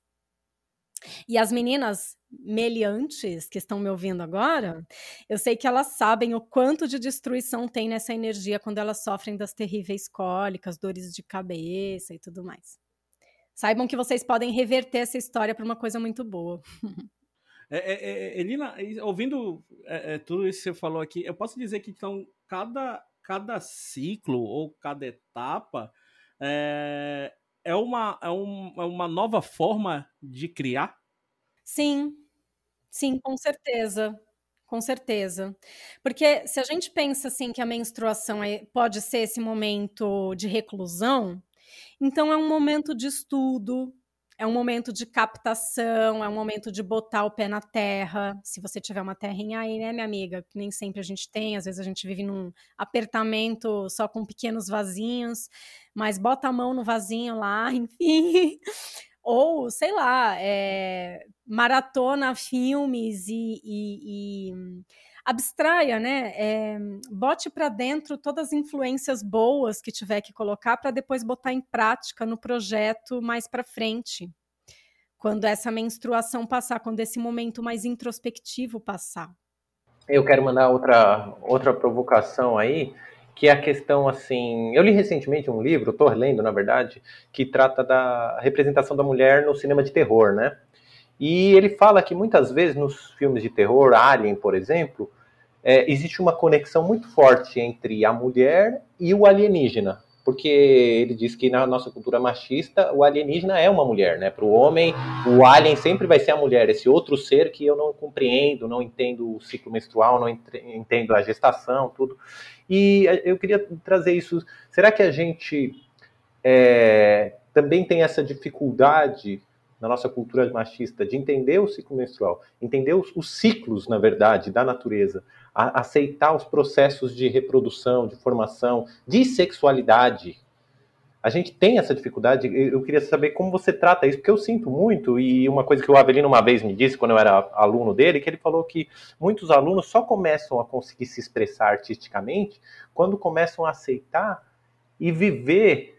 E as meninas meliantes que estão me ouvindo agora, eu sei que elas sabem o quanto de destruição tem nessa energia quando elas sofrem das terríveis cólicas, dores de cabeça e tudo mais. Saibam que vocês podem reverter essa história para uma coisa muito boa. Lina, ouvindo tudo isso que você falou aqui, eu posso dizer que então cada ciclo ou cada etapa é uma nova forma de criar? Sim, com certeza. Porque se a gente pensa assim que a menstruação pode ser esse momento de reclusão, então é um momento de estudo, é um momento de captação, é um momento de botar o pé na terra, se você tiver uma terrinha aí, né, minha amiga? Nem sempre a gente tem, às vezes a gente vive num apartamento só com pequenos vasinhos, mas bota a mão no vasinho lá, enfim. Ou, sei lá, maratona filmes e abstraia, né? Bote para dentro todas as influências boas que tiver que colocar para depois botar em prática no projeto mais para frente, quando essa menstruação passar, quando esse momento mais introspectivo passar. Eu quero mandar outra provocação aí, que é a questão, assim... Eu li recentemente um livro, estou lendo, na verdade, que trata da representação da mulher no cinema de terror, né? E ele fala que muitas vezes nos filmes de terror, Alien, por exemplo, existe uma conexão muito forte entre a mulher e o alienígena. Porque ele diz que na nossa cultura machista, o alienígena é uma mulher, né? Para o homem, o alien sempre vai ser a mulher, esse outro ser que eu não compreendo, não entendo o ciclo menstrual, não entendo a gestação, tudo. E eu queria trazer isso. Será que a gente também tem essa dificuldade na nossa cultura machista de entender o ciclo menstrual, entender os ciclos, na verdade, da natureza, aceitar os processos de reprodução, de formação, de sexualidade? A gente tem essa dificuldade. Eu queria saber como você trata isso, porque eu sinto muito, e uma coisa que o Avelino uma vez me disse, quando eu era aluno dele, que ele falou que muitos alunos só começam a conseguir se expressar artisticamente quando começam a aceitar e viver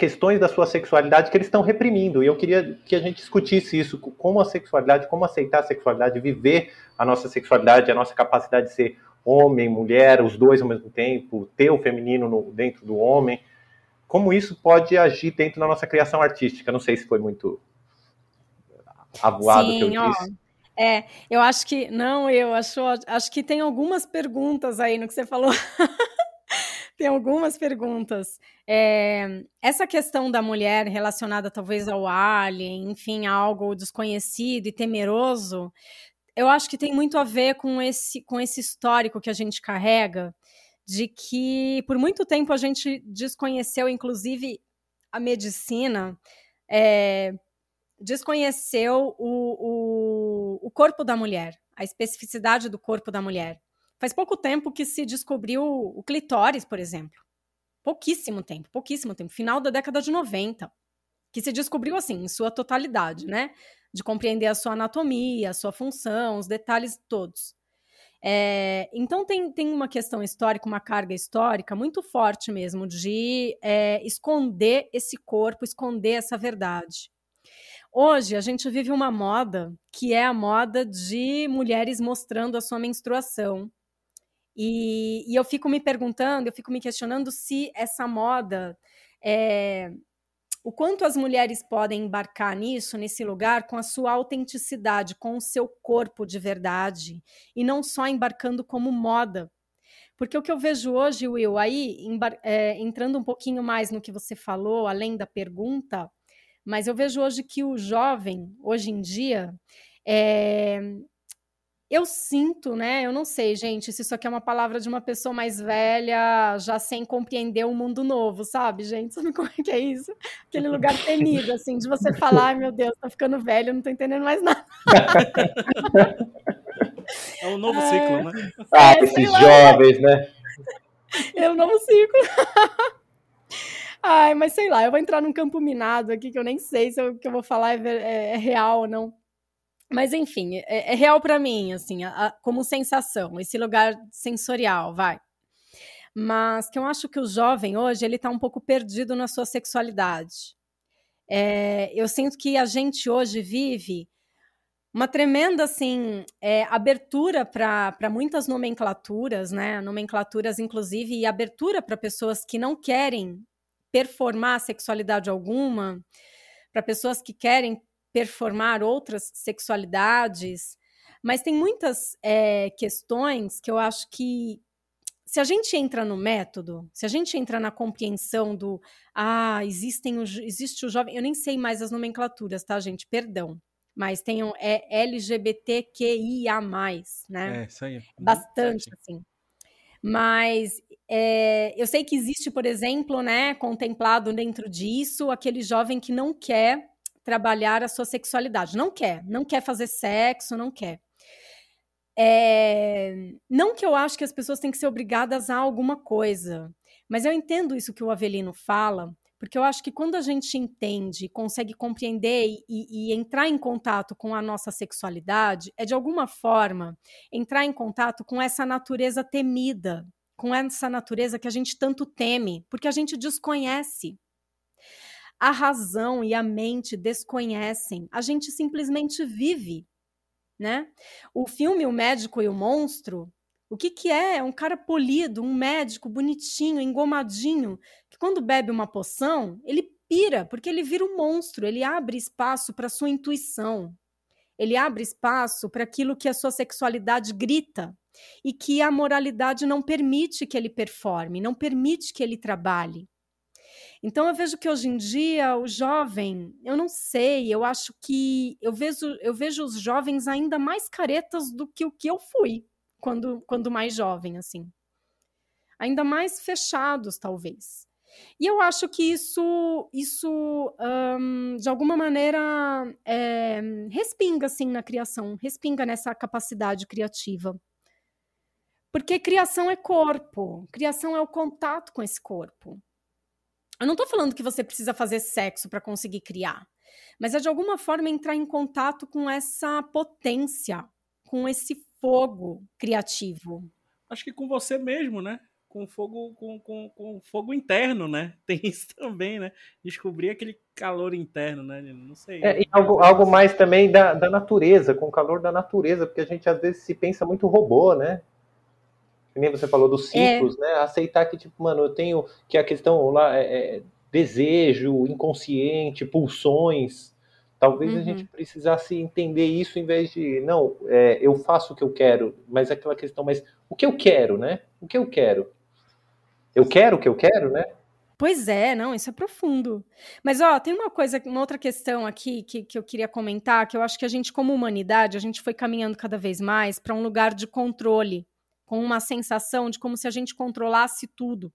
questões da sua sexualidade que eles estão reprimindo. E eu queria que a gente discutisse isso, como a sexualidade, como aceitar a sexualidade, viver a nossa sexualidade, a nossa capacidade de ser homem, mulher, os dois ao mesmo tempo, ter o feminino dentro do homem, como isso pode agir dentro da nossa criação artística. Não sei se foi muito avoado o que eu disse. Eu acho que... Não, eu acho que tem algumas perguntas aí no que você falou. Tem algumas perguntas. Essa questão da mulher relacionada talvez ao alien, enfim, a algo desconhecido e temeroso, eu acho que tem muito a ver com esse histórico que a gente carrega, de que por muito tempo a gente desconheceu, inclusive a medicina, desconheceu o corpo da mulher, a especificidade do corpo da mulher. Faz pouco tempo que se descobriu o clitóris, por exemplo. Pouquíssimo tempo. Final da década de 90. Que se descobriu, assim, em sua totalidade, né? De compreender a sua anatomia, a sua função, os detalhes todos. Então, tem uma questão histórica, uma carga histórica muito forte mesmo de esconder esse corpo, esconder essa verdade. Hoje, a gente vive uma moda que é a moda de mulheres mostrando a sua menstruação. E eu fico me perguntando, eu fico me questionando se essa moda, o quanto as mulheres podem embarcar nisso, nesse lugar, com a sua autenticidade, com o seu corpo de verdade, e não só embarcando como moda. Porque o que eu vejo hoje, Will, aí, entrando um pouquinho mais no que você falou, além da pergunta, mas eu vejo hoje que o jovem, hoje em dia, eu sinto, né? Eu não sei, gente, se isso aqui é uma palavra de uma pessoa mais velha, já sem compreender o mundo novo, sabe, gente? Sabe como é que é isso? Aquele lugar temido, assim, de você falar, ai, meu Deus, tá ficando velho, não tô entendendo mais nada. É um novo ciclo, né? Esses jovens, né? É um novo ciclo. Ai, mas sei lá, eu vou entrar num campo minado aqui, que eu nem sei se o que eu vou falar é real ou não. Mas, enfim, é real para mim, assim, como sensação, esse lugar sensorial, vai. Mas que eu acho que o jovem hoje, ele tá um pouco perdido na sua sexualidade. Eu sinto que a gente hoje vive uma tremenda, assim, abertura para muitas nomenclaturas, né? Nomenclaturas, inclusive, e abertura para pessoas que não querem performar sexualidade alguma, para pessoas que querem performar outras sexualidades, mas tem muitas questões que eu acho que, se a gente entra no método, se a gente entra na compreensão do existe o jovem, eu nem sei mais as nomenclaturas, tá, gente? Perdão. Mas tem LGBTQIA+, né? É, isso aí. Bastante, assim. Mas eu sei que existe, por exemplo, né, contemplado dentro disso, aquele jovem que não quer trabalhar a sua sexualidade. Não quer fazer sexo, não quer. Não que eu acho que as pessoas têm que ser obrigadas a alguma coisa, mas eu entendo isso que o Avelino fala, porque eu acho que quando a gente entende, consegue compreender e entrar em contato com a nossa sexualidade, é de alguma forma entrar em contato com essa natureza temida, com essa natureza que a gente tanto teme, porque a gente desconhece. A razão e a mente desconhecem, a gente simplesmente vive. Né? O filme O Médico e o Monstro, o que é? É um cara polido, um médico bonitinho, engomadinho, que quando bebe uma poção, ele pira, porque ele vira um monstro, ele abre espaço para a sua intuição, ele abre espaço para aquilo que a sua sexualidade grita e que a moralidade não permite que ele performe, não permite que ele trabalhe. Então, eu vejo que hoje em dia o jovem, eu não sei, eu acho que eu vejo os jovens ainda mais caretas do que o que eu fui quando mais jovem, assim. Ainda mais fechados, talvez. E eu acho que isso de alguma maneira, respinga, assim, na criação, respinga nessa capacidade criativa. Porque criação é corpo, criação é o contato com esse corpo. Eu não estou falando que você precisa fazer sexo para conseguir criar, mas é de alguma forma entrar em contato com essa potência, com esse fogo criativo. Acho que com você mesmo, né? Com fogo interno, né? Tem isso também, né? Descobrir aquele calor interno, né? Não sei. E algo mais também da natureza, com o calor da natureza, porque a gente às vezes se pensa muito robô, né? Primeiro você falou dos ciclos, né? Aceitar que, tipo, mano, eu tenho que a questão lá desejo, inconsciente, pulsões. Talvez a gente precisasse entender isso em vez de, não, eu faço o que eu quero, mas aquela questão, mas o que eu quero, né? O que eu quero? Eu quero o que eu quero, né? Pois é, não, isso é profundo. Mas, ó, tem uma outra questão aqui que eu queria comentar, que eu acho que a gente, como humanidade, a gente foi caminhando cada vez mais para um lugar de controle, com uma sensação de como se a gente controlasse tudo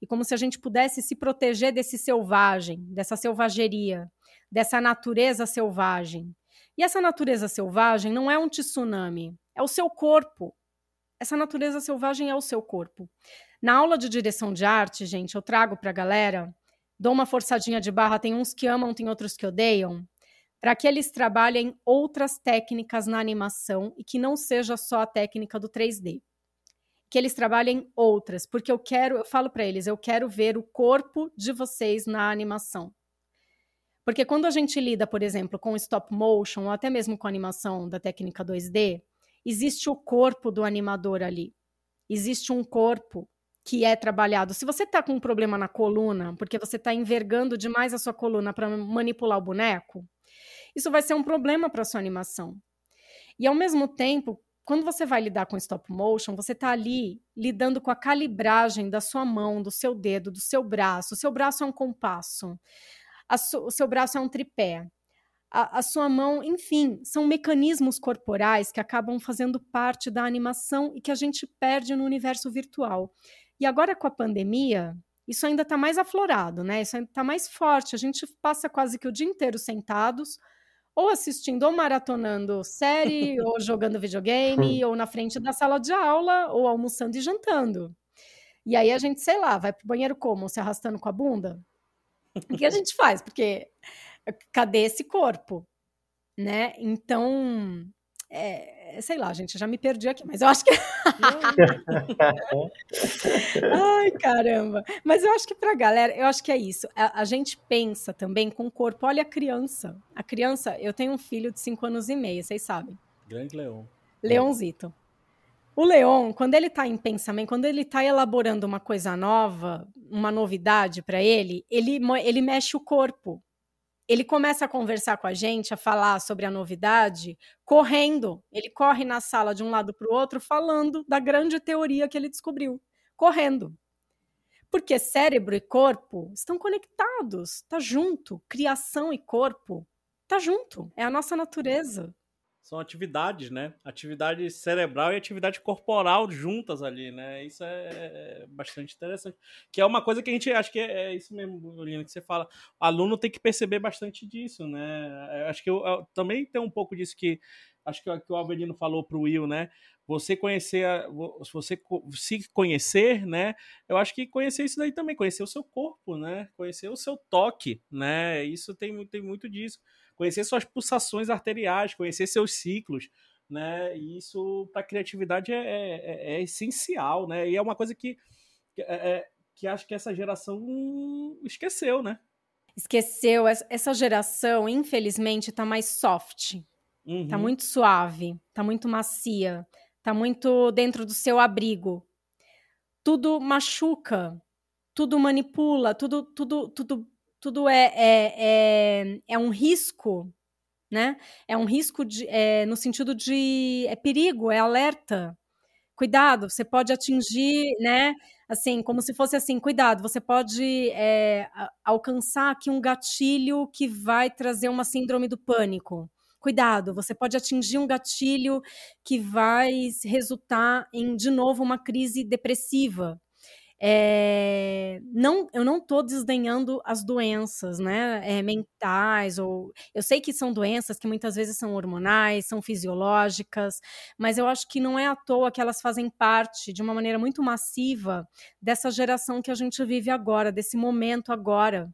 e como se a gente pudesse se proteger desse selvagem, dessa selvageria, dessa natureza selvagem. E essa natureza selvagem não é um tsunami, é o seu corpo. Essa natureza selvagem é o seu corpo. Na aula de direção de arte, gente, eu trago para a galera, dou uma forçadinha de barra, tem uns que amam, tem outros que odeiam, para que eles trabalhem outras técnicas na animação e que não seja só a técnica do 3D. Que eles trabalhem outras, porque eu falo para eles, eu quero ver o corpo de vocês na animação. Porque quando a gente lida, por exemplo, com stop motion, ou até mesmo com animação da técnica 2D, existe o corpo do animador ali. Existe um corpo que é trabalhado. Se você está com um problema na coluna, porque você está envergando demais a sua coluna para manipular o boneco, isso vai ser um problema para a sua animação. E, ao mesmo tempo, quando você vai lidar com stop motion, você está ali lidando com a calibragem da sua mão, do seu dedo, do seu braço. O seu braço é um compasso, o seu braço é um tripé, a sua mão, enfim, são mecanismos corporais que acabam fazendo parte da animação e que a gente perde no universo virtual. E agora, com a pandemia, isso ainda está mais aflorado, né? Isso ainda está mais forte. A gente passa quase que o dia inteiro sentados, ou assistindo, ou maratonando série, ou jogando videogame, ou na frente da sala de aula, ou almoçando e jantando. E aí a gente, sei lá, vai pro banheiro como? Se arrastando com a bunda? O que a gente faz? Porque cadê esse corpo? Né? Então, sei lá, gente, já me perdi aqui, mas eu acho que... Ai, caramba. Mas eu acho que pra galera, eu acho que é isso. A gente pensa também com o corpo. Olha a criança. A criança, eu tenho um filho de 5 anos e meio, vocês sabem. Grande Leon. Leonzito. O Leon, quando ele tá em pensamento, quando ele tá elaborando uma coisa nova, uma novidade pra ele, ele mexe o corpo. ele começa a conversar com a gente, a falar sobre a novidade, correndo. Ele corre na sala de um lado para o outro, falando da grande teoria que ele descobriu, correndo. Porque cérebro e corpo estão conectados, está junto. Criação e corpo está junto, é a nossa natureza. São atividades, né? Atividade cerebral e atividade corporal juntas ali, né? Isso é bastante interessante. Que é uma coisa que a gente... Acho que é isso mesmo, Lina, que você fala. O aluno tem que perceber bastante disso, né? Acho que eu também tem um pouco disso que... Acho que o Avelino falou para o Will, né? Você se conhecer, né? Eu acho que conhecer isso daí também, conhecer o seu corpo, né? Conhecer o seu toque, né? Isso tem muito disso. Conhecer suas pulsações arteriais, conhecer seus ciclos, né? E isso para a criatividade é essencial, né? E é uma coisa que acho que essa geração esqueceu, né? Esqueceu. Essa geração, infelizmente, está mais soft, está muito suave, está muito macia. Tá muito dentro do seu abrigo. Tudo machuca, tudo manipula, tudo é um risco, né? É um risco no sentido de perigo, é alerta. Cuidado, você pode atingir, né? Assim, como se fosse assim, cuidado, você pode alcançar aqui um gatilho que vai trazer uma síndrome do pânico. Cuidado, você pode atingir um gatilho que vai resultar em, de novo, uma crise depressiva. Eu não estou desdenhando as doenças, né, mentais. Eu sei que são doenças que muitas vezes são hormonais, são fisiológicas, mas eu acho que não é à toa que elas fazem parte, de uma maneira muito massiva, dessa geração que a gente vive agora, desse momento agora,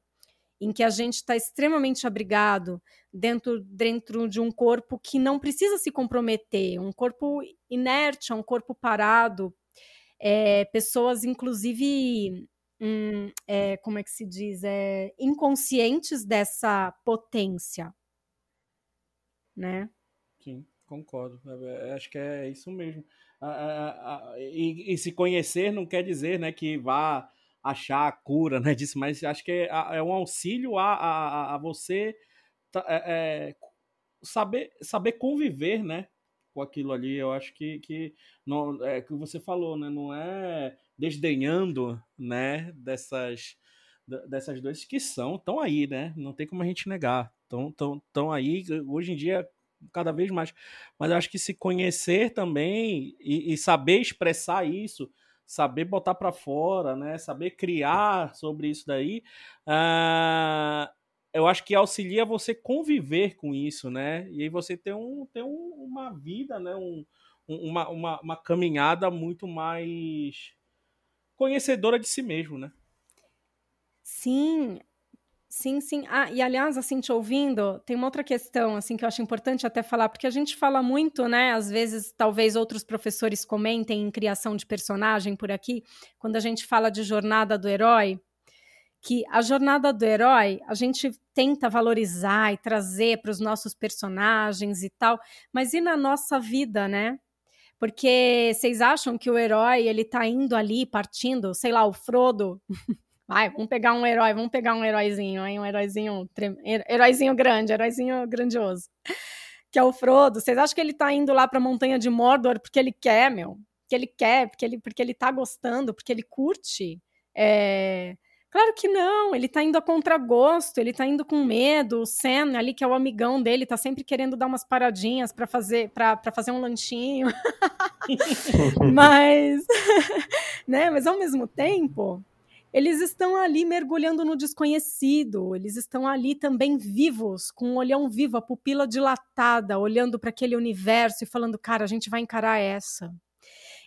em que a gente está extremamente abrigado dentro de um corpo que não precisa se comprometer, um corpo inerte, um corpo parado, pessoas, inclusive, como é que se diz? Inconscientes dessa potência, né? Sim, concordo. Acho que é isso mesmo. E se conhecer não quer dizer, né, que vá achar a cura, né, disso, mas acho que é um auxílio a você... saber conviver, né, com aquilo ali. Eu acho que não é que você falou, né, não é desdenhando, né, dessas doenças que estão aí, né, não tem como a gente negar, estão aí hoje em dia cada vez mais, mas eu acho que se conhecer também e saber expressar isso, saber botar para fora, né, saber criar sobre isso daí, eu acho que auxilia você conviver com isso, né? E aí você tem uma vida, né? Uma caminhada muito mais conhecedora de si mesmo, né? Sim, sim, sim. Ah, e aliás, assim, te ouvindo, tem uma outra questão, assim, que eu acho importante até falar, porque a gente fala muito, né? Às vezes, talvez outros professores comentem em criação de personagem por aqui, quando a gente fala de jornada do herói, que a jornada do herói, a gente tenta valorizar e trazer para os nossos personagens e tal, mas e na nossa vida, né? Porque vocês acham que o herói, ele tá indo ali, partindo, sei lá, o Frodo, vai, vamos pegar um heróizinho, hein? Heróizinho grandioso, que é o Frodo. Vocês acham que ele tá indo lá para a montanha de Mordor porque ele quer, porque ele tá gostando, porque ele curte, Claro que não, ele tá indo a contragosto, ele tá indo com medo. O Sam ali, que é o amigão dele, tá sempre querendo dar umas paradinhas para fazer um lanchinho. Mas, né, mas ao mesmo tempo, eles estão ali mergulhando no desconhecido, eles estão ali também vivos, com um olhão vivo, a pupila dilatada, olhando para aquele universo e falando, cara, a gente vai encarar essa.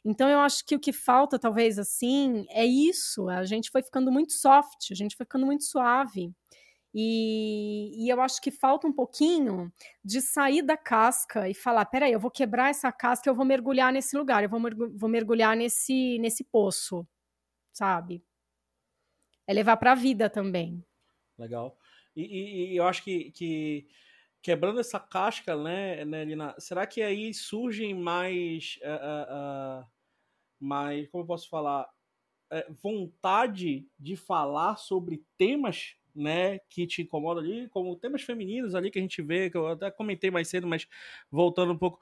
Então, eu acho que o que falta, talvez, assim, é isso. A gente foi ficando muito soft, a gente foi ficando muito suave. E eu acho que falta um pouquinho de sair da casca e falar, peraí, eu vou quebrar essa casca, eu vou mergulhar nesse lugar, eu vou mergulhar nesse poço, sabe? É levar para a vida também. Legal. E eu acho que... Quebrando essa casca, né, Lina? Será que aí surgem mais, como eu posso falar, vontade de falar sobre temas, né, que te incomoda ali, como temas femininos ali que a gente vê, que eu até comentei mais cedo, mas voltando um pouco,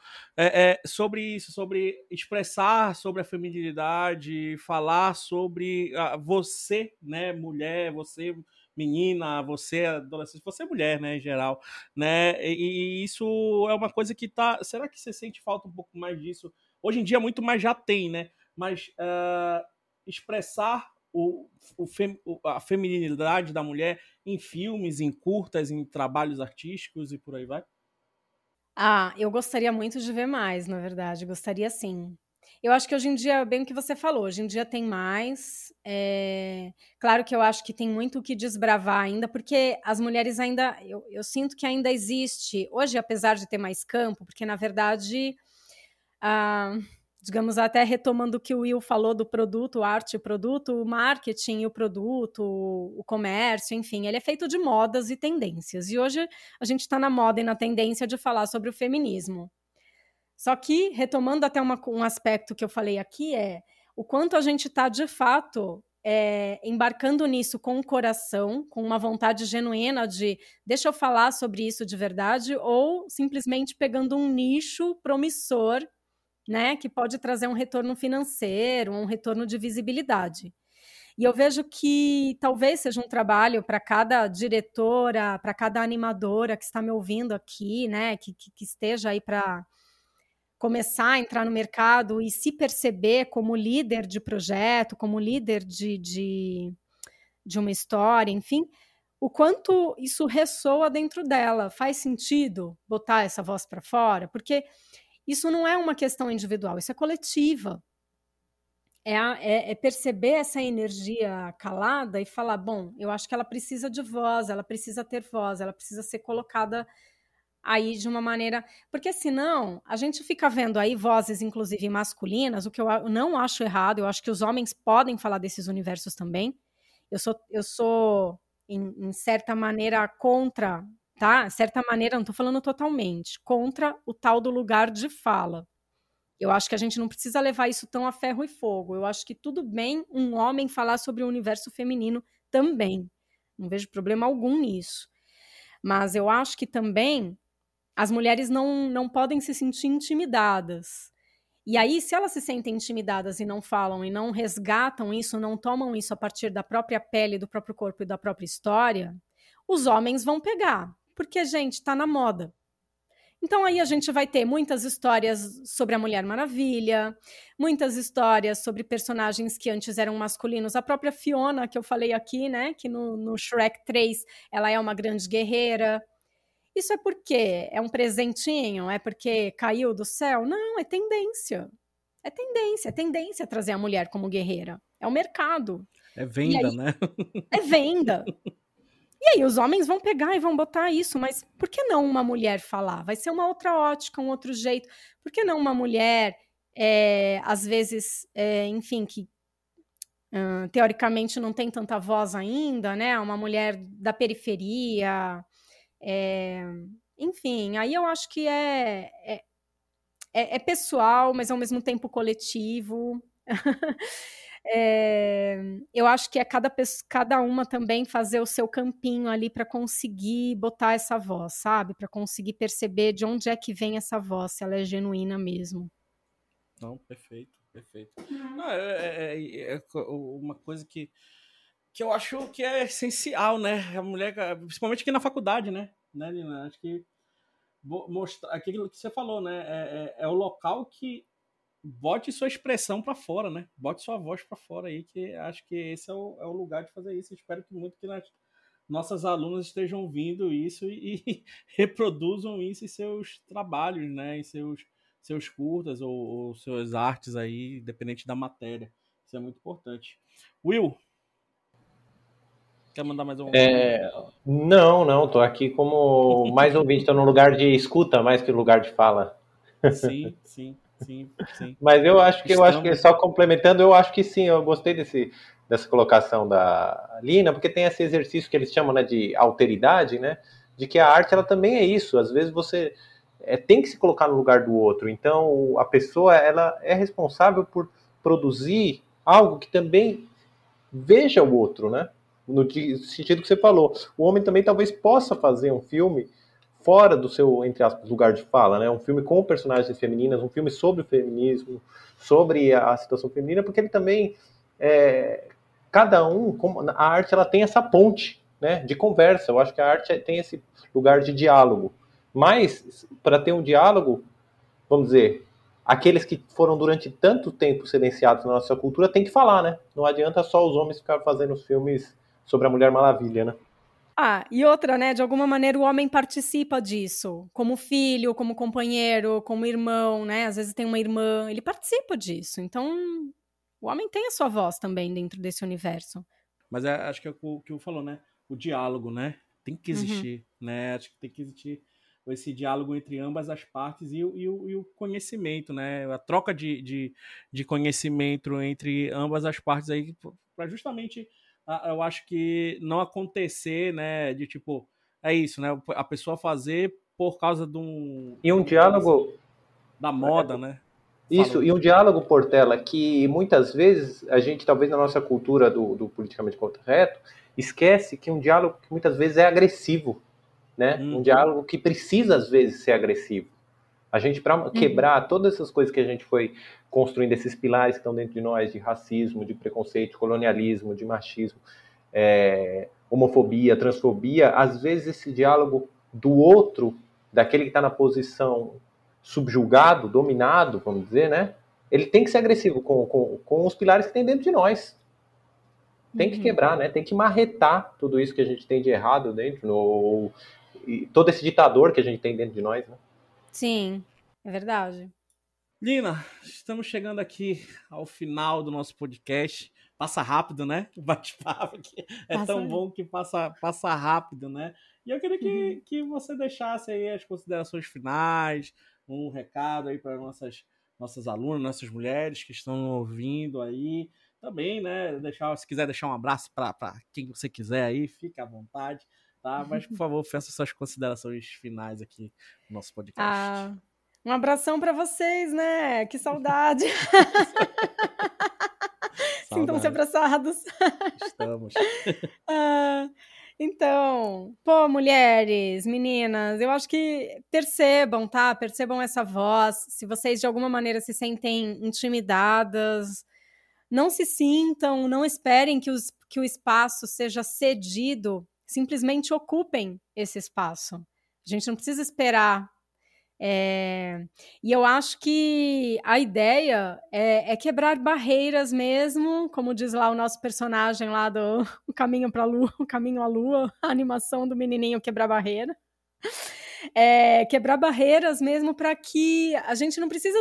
sobre isso, sobre expressar sobre a feminilidade, falar sobre você, né, mulher, você menina, você adolescente, você é mulher, né, em geral, né, e isso é uma coisa que tá, será que você sente falta um pouco mais disso? Hoje em dia muito mais já tem, né, mas expressar a feminilidade da mulher em filmes, em curtas, em trabalhos artísticos e por aí vai? Ah, eu gostaria muito de ver mais, na verdade, gostaria sim. Eu acho que hoje em dia, bem o que você falou, hoje em dia tem mais, claro que eu acho que tem muito o que desbravar ainda, porque as mulheres ainda, eu sinto que ainda existe, hoje apesar de ter mais campo, porque na verdade... digamos, até retomando o que o Will falou do produto, arte e produto, o marketing e o produto, o comércio, enfim, ele é feito de modas e tendências. E hoje a gente está na moda e na tendência de falar sobre o feminismo. Só que, retomando até um aspecto que eu falei aqui, é o quanto a gente está, de fato, embarcando nisso com o coração, com uma vontade genuína de deixa eu falar sobre isso de verdade, ou simplesmente pegando um nicho promissor, né, que pode trazer um retorno financeiro, um retorno de visibilidade. E eu vejo que talvez seja um trabalho para cada diretora, para cada animadora que está me ouvindo aqui, né, que esteja aí para começar a entrar no mercado e se perceber como líder de projeto, como líder de uma história, enfim, o quanto isso ressoa dentro dela. Faz sentido botar essa voz para fora? Porque... isso não é uma questão individual, isso é coletiva. É perceber essa energia calada e falar, bom, eu acho que ela precisa de voz, ela precisa ter voz, ela precisa ser colocada aí de uma maneira... porque senão a gente fica vendo aí vozes, inclusive masculinas, o que eu não acho errado, eu acho que os homens podem falar desses universos também. Eu sou em certa maneira, contra... tá? De certa maneira, não estou falando totalmente, contra o tal do lugar de fala. Eu acho que a gente não precisa levar isso tão a ferro e fogo. Eu acho que tudo bem um homem falar sobre o universo feminino também. Não vejo problema algum nisso. Mas eu acho que também as mulheres não podem se sentir intimidadas. E aí, se elas se sentem intimidadas e não falam, e não resgatam isso, não tomam isso a partir da própria pele, do próprio corpo e da própria história, os homens vão pegar. Porque, gente, tá na moda. Então, aí a gente vai ter muitas histórias sobre a Mulher Maravilha, muitas histórias sobre personagens que antes eram masculinos. A própria Fiona, que eu falei aqui, né, que no Shrek 3 ela é uma grande guerreira. Isso é porque é um presentinho? É porque caiu do céu? Não, é tendência. É tendência trazer a mulher como guerreira. É o mercado. É venda, aí, né? É venda. E aí, os homens vão pegar e vão botar isso, mas por que não uma mulher falar? Vai ser uma outra ótica, um outro jeito. Por que não uma mulher, às vezes, enfim, que teoricamente não tem tanta voz ainda, né? Uma mulher da periferia, enfim, aí eu acho que é pessoal, mas ao mesmo tempo coletivo. Eu acho que é cada uma também fazer o seu campinho ali para conseguir botar essa voz, sabe? Para conseguir perceber de onde é que vem essa voz, se ela é genuína mesmo. Não, perfeito. Não, uma coisa que eu acho que é essencial, né? A mulher, principalmente aqui na faculdade, né, Lina? Acho que mostrar aquilo que você falou, né? É o local que bote sua expressão para fora, né? Bote sua voz para fora aí, que acho que esse é o lugar de fazer isso. Espero que muito que nossas alunas estejam ouvindo isso e reproduzam isso em seus trabalhos, né? Em seus curtas ou suas artes aí, dependente da matéria. Isso é muito importante. Will, quer mandar mais um? Não, tô aqui como mais ouvinte, estou no lugar de escuta mais que lugar de fala. Sim. Sim. Mas eu acho que só complementando, eu acho que sim, eu gostei dessa colocação da Lina, porque tem esse exercício que eles chamam, né, de alteridade, né, de que a arte ela também é isso, às vezes você tem que se colocar no lugar do outro, então a pessoa ela é responsável por produzir algo que também veja o outro, né, no sentido que você falou. O homem também talvez possa fazer um filme fora do seu, entre aspas, lugar de fala, né? Um filme com personagens femininas, um filme sobre o feminismo, sobre a situação feminina, porque ele também, cada um, a arte ela tem essa ponte, né, de conversa. Eu acho que a arte tem esse lugar de diálogo. Mas, para ter um diálogo, vamos dizer, aqueles que foram durante tanto tempo silenciados na nossa cultura tem que falar, né? Não adianta só os homens ficar fazendo os filmes sobre a Mulher Maravilha, né? Ah, e outra, né? De alguma maneira o homem participa disso, como filho, como companheiro, como irmão, né? Às vezes tem uma irmã, ele participa disso. Então, o homem tem a sua voz também dentro desse universo. Mas acho que é o que eu falou, né? O diálogo, né? Tem que existir, né? Acho que tem que existir esse diálogo entre ambas as partes e o conhecimento, né? A troca de conhecimento entre ambas as partes aí, para justamente... eu acho que não acontecer, né, de tipo, é isso, né, a pessoa fazer por causa de um... E um diálogo... Da moda, né? Isso, falando. E um diálogo, Portela, que muitas vezes a gente, talvez na nossa cultura do politicamente correto, esquece que um diálogo que muitas vezes é agressivo, né? Um diálogo que precisa, às vezes, ser agressivo. A gente, para quebrar todas essas coisas que a gente foi construindo, esses pilares que estão dentro de nós, de racismo, de preconceito, colonialismo, de machismo, homofobia, transfobia, às vezes esse diálogo do outro, daquele que está na posição subjugado, dominado, vamos dizer, né? Ele tem que ser agressivo com os pilares que tem dentro de nós. Tem que quebrar, né? Tem que marretar tudo isso que a gente tem de errado dentro, e todo esse ditador que a gente tem dentro de nós, né? Sim, é verdade. Lina, estamos chegando aqui ao final do nosso podcast. Passa rápido, né? O bate-papo aqui é tão bom que passa rápido, né? E eu queria que você deixasse aí as considerações finais, um recado aí para nossas alunas, nossas mulheres que estão ouvindo aí. Também, né? Se quiser deixar um abraço para quem você quiser aí, fica à vontade. Tá, mas, por favor, faça suas considerações finais aqui no nosso podcast. Ah, um abração para vocês, né? Que saudade! Sintam-se abraçados! Estamos! Então, mulheres, meninas, eu acho que percebam, tá? Percebam essa voz. Se vocês, de alguma maneira, se sentem intimidadas, não se sintam, não esperem que o espaço seja cedido. Simplesmente ocupem esse espaço. A gente não precisa esperar. E eu acho que a ideia é quebrar barreiras mesmo, como diz lá o nosso personagem lá do Caminho para a Lua, o Caminho à Lua, a animação do menininho quebrar barreira. Quebrar barreiras mesmo para que a gente não precisa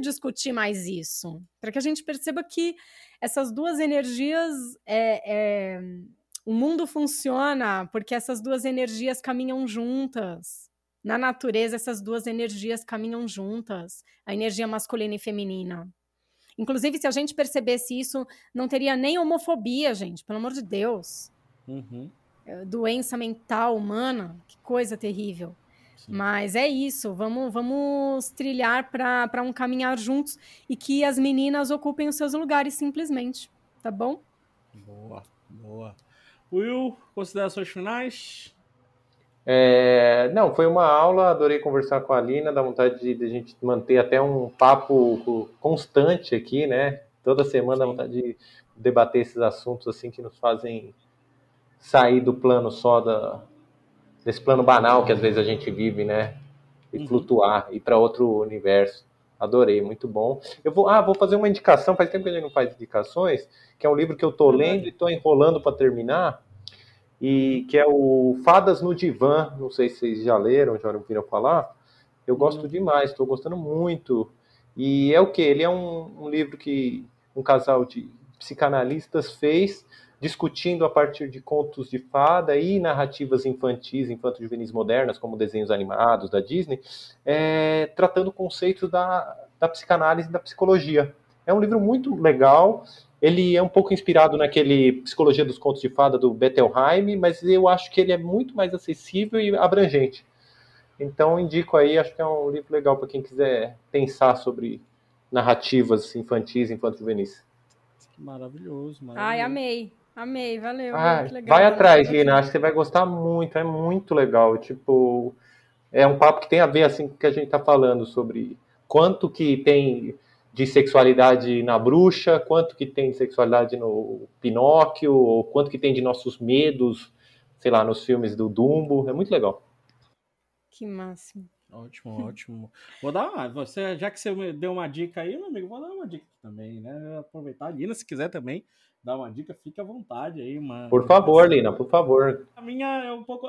discutir mais isso, para que a gente perceba que essas duas energias... O mundo funciona porque essas duas energias caminham juntas. Na natureza, essas duas energias caminham juntas. A energia masculina e feminina. Inclusive, se a gente percebesse isso, não teria nem homofobia, gente. Pelo amor de Deus. Doença mental humana. Que coisa terrível. Sim. Mas é isso. Vamos trilhar para um caminhar juntos e que as meninas ocupem os seus lugares simplesmente. Tá bom? Boa. Will, considerações finais? Não, foi uma aula, adorei conversar com a Lina, dá vontade de a gente manter até um papo constante aqui, né? Toda semana dá vontade de debater esses assuntos assim que nos fazem sair do plano só desse plano banal que às vezes a gente vive, né? E flutuar, ir para outro universo. Adorei, muito bom. Eu vou fazer uma indicação, faz tempo que a gente não faz indicações, que é um livro que eu estou lendo e estou enrolando para terminar, e que é o Fadas no Divã, não sei se vocês já leram, já ouviram falar, eu gosto demais, estou gostando muito, e é o quê? Ele é um livro que um casal de psicanalistas fez, discutindo a partir de contos de fada e narrativas infantis, infanto-juvenis modernas, como desenhos animados da Disney, tratando conceitos da psicanálise e da psicologia. É um livro muito legal, ele é um pouco inspirado naquele Psicologia dos Contos de Fada do Bettelheim, mas eu acho que ele é muito mais acessível e abrangente. Então, indico aí, acho que é um livro legal para quem quiser pensar sobre narrativas infantis e infanto-juvenis. Maravilhoso. Ai, amei. Amei, valeu. Ah, muito legal, vai atrás, Lina, acho que você vai gostar muito, é muito legal. Tipo, é um papo que tem a ver assim, com o que a gente está falando sobre quanto que tem de sexualidade na bruxa, quanto que tem de sexualidade no Pinóquio, ou quanto que tem de nossos medos, sei lá, nos filmes do Dumbo. É muito legal. Que máximo. Ótimo, ótimo. Vou dar uma, você, já que você deu uma dica aí, meu amigo, vou dar uma dica também, né? Aproveitar a Lina, se quiser também dar uma dica, fique à vontade aí, mano. Por favor, assim, Lina, por favor. A minha é um pouco,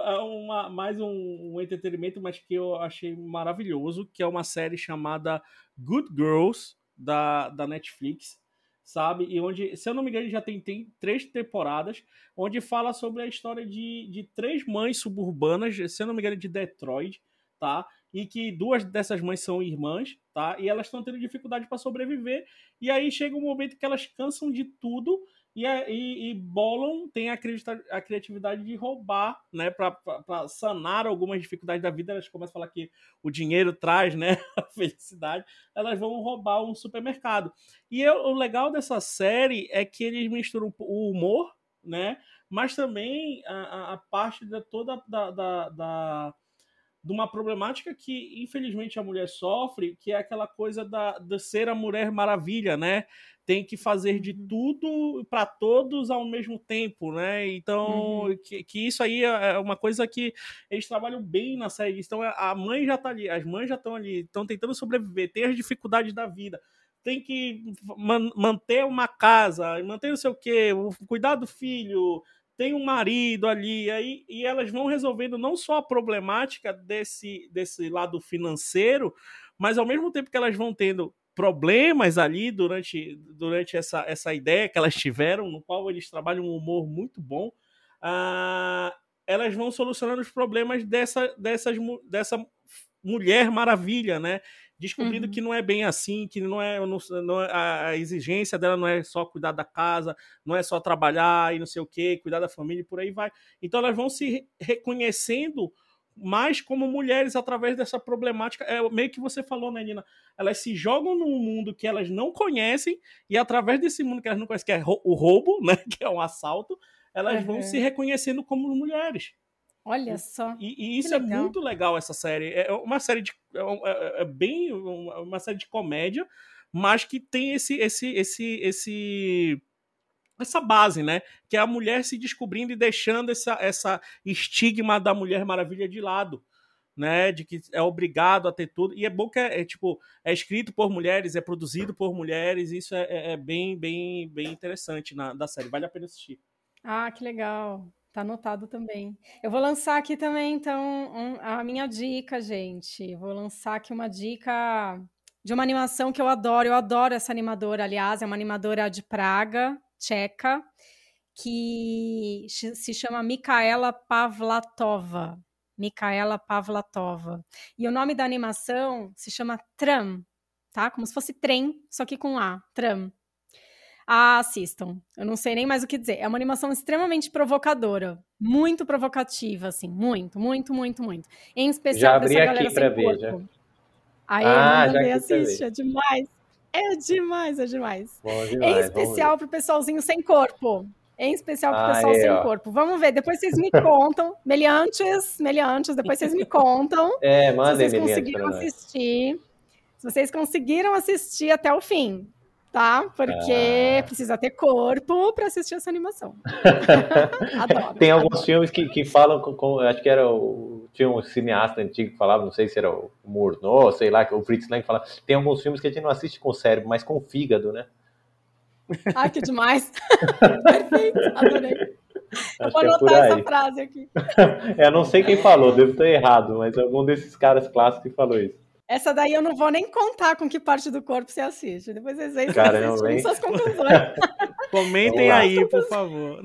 mais um entretenimento, mas que eu achei maravilhoso, que é uma série chamada Good Girls, da Netflix, sabe? E onde, se eu não me engano, já tem 3 temporadas, onde fala sobre a história de 3 mães suburbanas, se eu não me engano, de Detroit, tá? E que 2 dessas mães são irmãs, tá? E elas estão tendo dificuldade para sobreviver, e aí chega um momento que elas cansam de tudo e bolam, tem a criatividade de roubar, né? Para sanar algumas dificuldades da vida, elas começam a falar que o dinheiro traz, né, a felicidade, elas vão roubar um supermercado. E o legal dessa série é que eles misturam o humor, né? Mas também a parte de toda de uma problemática que, infelizmente, a mulher sofre, que é aquela coisa de ser a Mulher Maravilha, né? Tem que fazer de tudo para todos ao mesmo tempo, né? Então, que isso aí é uma coisa que eles trabalham bem na série. Então, a mãe já tá ali, as mães já estão ali, estão tentando sobreviver, tem as dificuldades da vida, tem que manter uma casa, manter não sei o quê, cuidar do filho, tem um marido ali, aí, e elas vão resolvendo não só a problemática desse lado financeiro, mas ao mesmo tempo que elas vão tendo problemas ali durante essa ideia que elas tiveram, no qual eles trabalham um humor muito bom, elas vão solucionando os problemas dessa Mulher Maravilha, né? Descobrindo que não é bem assim, que não é a exigência dela não é só cuidar da casa, não é só trabalhar e não sei o quê, cuidar da família e por aí vai. Então elas vão se reconhecendo mais como mulheres através dessa problemática. É meio que você falou, né, Lina? Elas se jogam num mundo que elas não conhecem e através desse mundo que elas não conhecem, que é o roubo, né, que é um assalto, elas vão se reconhecendo como mulheres. Olha só. E isso é muito legal, essa série. É uma série uma série de comédia, mas que tem essa base, né? Que é a mulher se descobrindo e deixando essa estigma da Mulher Maravilha de lado, né? De que é obrigado a ter tudo. E é bom que é escrito por mulheres, é produzido por mulheres. Isso é bem, bem, bem interessante da série. Vale a pena assistir. Ah, que legal. Tá anotado também. Eu vou lançar aqui também, então, a minha dica, gente. Vou lançar aqui uma dica de uma animação que eu adoro. Eu adoro essa animadora, aliás. É uma animadora de Praga, tcheca, que se chama Mikaela Pavlatova. Mikaela Pavlatova. E o nome da animação se chama Tram, tá? Como se fosse trem, só que com A. Tram. Ah, assistam. Eu não sei nem mais o que dizer. É uma animação extremamente provocadora. Muito provocativa, assim. Muito, muito, muito, muito. Em especial pra essa galera sem corpo. Já. Aí, já assiste. É demais. É demais, é demais. Bom, demais. Em especial pro pessoalzinho sem corpo. Em especial pro pessoal sem corpo. Vamos ver. Depois vocês me contam. Meliantes. Depois vocês me contam. Mandem, se vocês conseguiram assistir. Se vocês conseguiram assistir até o fim. Tá? Porque precisa ter corpo para assistir essa animação. Adoro. Tem alguns filmes que falam acho que era tinha um cineasta antigo que falava, não sei se era o Murnau, sei lá, o Fritz Lang falava, tem alguns filmes que a gente não assiste com o cérebro, mas com o fígado, né? Ai, que demais. Perfeito, adorei. Eu vou anotar essa frase aqui. Eu não sei quem falou, devo ter errado, mas algum desses caras clássicos falou isso. Essa daí eu não vou nem contar com que parte do corpo você assiste. Depois vocês veem suas conclusões. Comentem aí, por favor.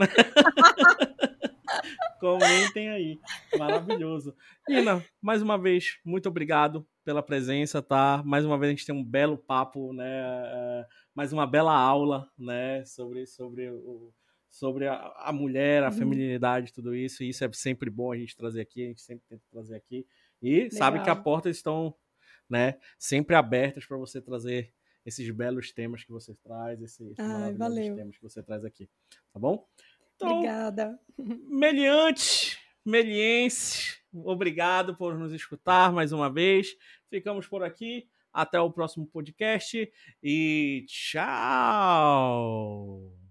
Comentem aí. Maravilhoso. Lina, mais uma vez, muito obrigado pela presença, tá? Mais uma vez a gente tem um belo papo, né? Mais uma bela aula, né? Sobre a mulher, a feminilidade, tudo isso. E isso é sempre bom a gente trazer aqui. A gente sempre tenta trazer aqui. E legal. Sabe que as portas estão... né? Sempre abertas para você trazer esses belos temas que você traz, esses maravilhosos temas que você traz aqui, tá bom? Então, obrigada. Meliantes, melienses, obrigado por nos escutar mais uma vez. Ficamos por aqui. Até o próximo podcast e tchau!